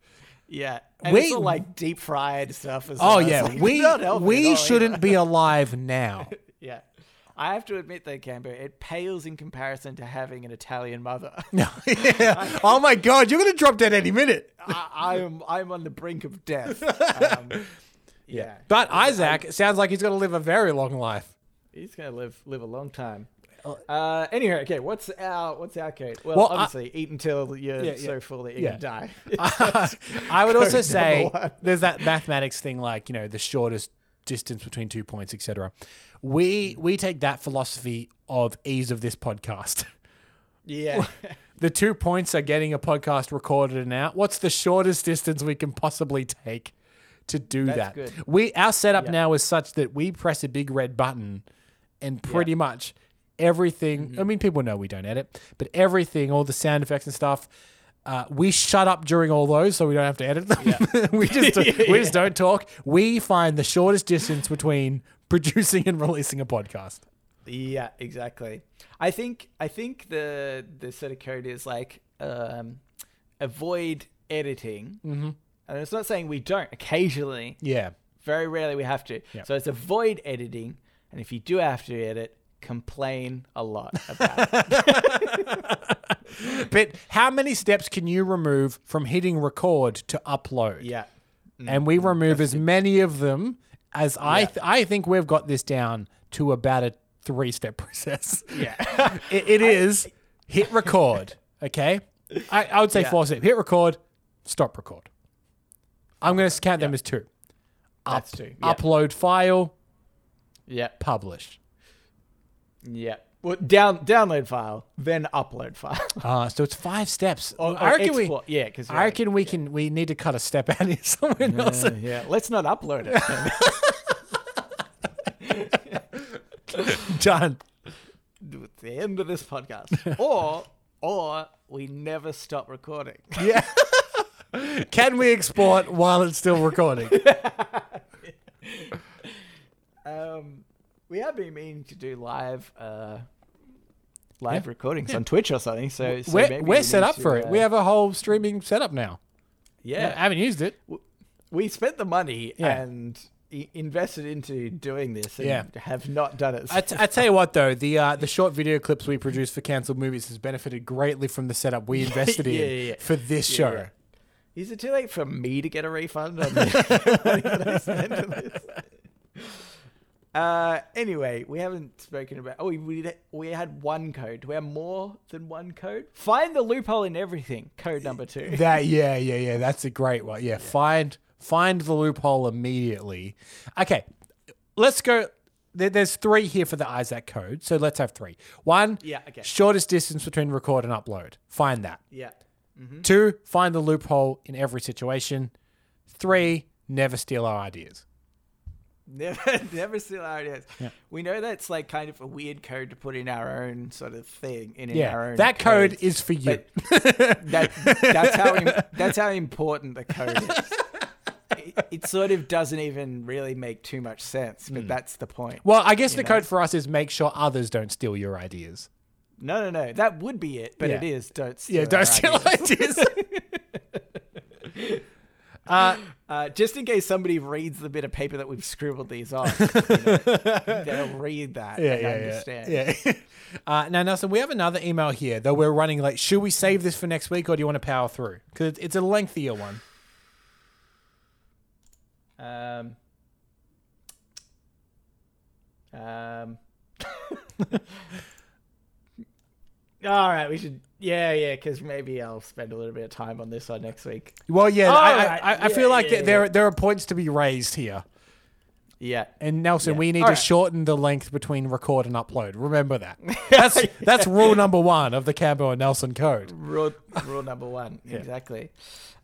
Yeah, and we, it's all like deep fried stuff as well. Oh yeah, like, we we shouldn't be alive now. yeah. I have to admit though, Cambo, it pales in comparison to having an Italian mother. No, yeah. I, oh my God, you're going to drop dead any minute. I, I'm I'm on the brink of death. Um, yeah. yeah, but Isaac I, sounds like he's going to live a very long life. He's going to live live a long time. Uh, anyway, okay. What's our what's our code? Well, well obviously, I, eat until you're yeah, so yeah, full that you yeah. die. uh, I would also say there's that mathematics thing, like, you know, the shortest distance between two points, et cetera. We we take that philosophy of ease of this podcast. Yeah, the two points are getting a podcast recorded and out. What's the shortest distance we can possibly take to do That's that? Good. We our setup yeah. now is such that we press a big red button, and pretty yeah. much. Everything, mm-hmm. I mean, people know we don't edit, but everything, all the sound effects and stuff, uh, we shut up during all those so we don't have to edit them. Yeah. we just yeah. we just don't talk. We find the shortest distance between producing and releasing a podcast. Yeah, exactly. I think I think the the set of code is like um, avoid editing. Mm-hmm. And it's not saying we don't occasionally. Yeah. Very rarely we have to. Yeah. So it's avoid editing. And if you do have to edit, complain a lot about it. But how many steps can you remove from hitting record to upload? Yeah. Mm-hmm. And we remove as many of them as yeah. I th- I think we've got this down to about a three-step process. Yeah. it it I, is hit record, okay? I, I would say yeah. four steps. Hit record, stop record. I'm going to count yeah. them as two. Up, That's two. Yeah. Upload file. Yeah. Publish. Yeah. Well, down download file, then upload file. Ah, uh, so it's five steps. Or, or I reckon export. we, yeah, because I reckon right. we yeah. can. We need to cut a step out here somewhere uh, else. Yeah, let's not upload it. Done. At the end of this podcast, or or we never stop recording. Yeah. Can we export while it's still recording? um. We have been meaning to do live uh, live yeah. recordings yeah. on Twitch or something. So, so we're, maybe we're set up to, for it. Uh, we have a whole streaming setup now. Yeah. I haven't used it. We spent the money yeah. and invested into doing this and yeah. have not done it. I, t- I tell you what, though, the uh, the short video clips we produce for cancelled movies has benefited greatly from the setup we invested yeah, in yeah, yeah. for this yeah, show. Yeah. Is it too late for me to get a refund on the money that I spent on this? Uh, anyway, we haven't spoken about... Oh, we we, we had one code. Do we have more than one code? Find the loophole in everything. Code number two. That Yeah, yeah, yeah. That's a great one. Yeah, yeah. Find find the loophole immediately. Okay, let's go... There, there's three here for the Isaac code, so let's have three. One, yeah, okay. shortest distance between record and upload. Find that. Yeah. Mm-hmm. Two, find the loophole in every situation. Three, never steal our ideas. Never, never steal our ideas. Yeah. We know that's like kind of a weird code to put in our own sort of thing. In, in yeah, our own that codes, code is for you. that, that's how im- that's how important the code is. It, it sort of doesn't even really make too much sense, but mm. that's the point. Well, I guess the know? code for us is make sure others don't steal your ideas. No, no, no. That would be it, but yeah. it is don't steal. Yeah, don't our steal ideas. ideas. Uh, uh, just in case somebody reads the bit of paper that we've scribbled these on, you know, they'll read that yeah, and yeah, understand. Yeah. yeah. Uh, now, Nelson, we have another email here, though we're running late. Should we save this for next week, or do you want to power through? Because it's a lengthier one. Um. Um. All right, we should. Yeah, yeah, because maybe I'll spend a little bit of time on this one next week. Well, yeah, I, right. I, I, I yeah, feel like yeah, there yeah. there are points to be raised here. Yeah, and Nelson, yeah. we need All to right. shorten the length between record and upload. Remember that. That's yeah. that's rule number one of the Cambo and Nelson code. Rule rule number one, yeah. exactly.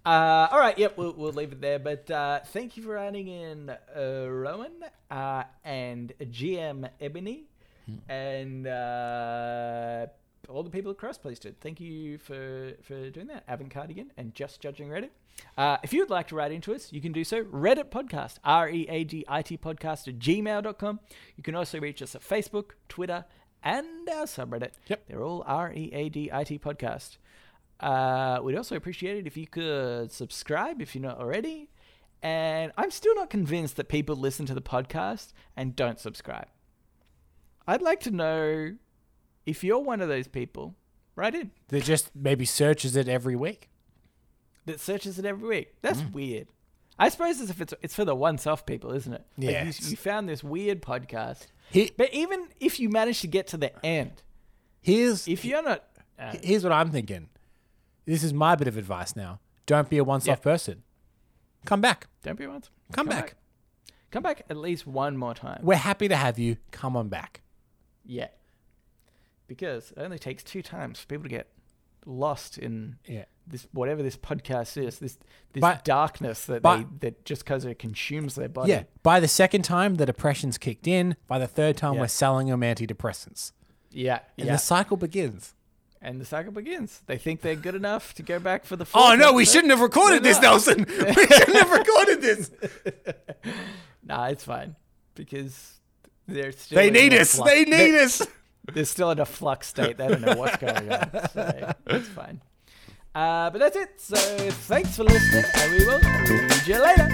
Uh, all right, yep, we'll, we'll leave it there. But uh, thank you for adding in uh, Rowan uh, and G M Ebony hmm. and. Uh, All the people at Crossplace did. Thank you for, for doing that. Avant Cardigan and Just Judging Reddit. Uh, if you'd like to write into us, you can do so. Reddit podcast, R E A D I T podcast at gmail dot com. You can also reach us at Facebook, Twitter, and our subreddit. Yep. They're all R E A D I T podcast. Uh, we'd also appreciate it if you could subscribe if you're not already. And I'm still not convinced that people listen to the podcast and don't subscribe. I'd like to know if you're one of those people, write in. That just maybe searches it every week. That searches it every week. That's mm. weird. I suppose it's, if it's, it's for the once-off people, isn't it? Yeah. Like you, you found this weird podcast. He, but even if you manage to get to the end, here's if you're not. Uh, here's what I'm thinking. This is my bit of advice now. Don't be a once-off yeah. person. Come back. Don't be a once. Come, Come back. back. Come back at least one more time. We're happy to have you. Come on back. Yeah. Because it only takes two times for people to get lost in yeah. this whatever this podcast is, this this by, darkness that by, they that just because it consumes their body. Yeah. By the second time, the depression's kicked in. By the third time, yeah. we're selling them antidepressants. Yeah. And yeah. the cycle begins. And the cycle begins. They think they're good enough to go back for the fourth. Oh, no, we shouldn't have recorded this, Nelson. We shouldn't have recorded this. Nah, it's fine. Because they're still... They need us. Flux. They need they're, us. They're still in a flux state. They don't know what's going on. So it's fine. Uh, but that's it. So thanks for listening. And we will see you later.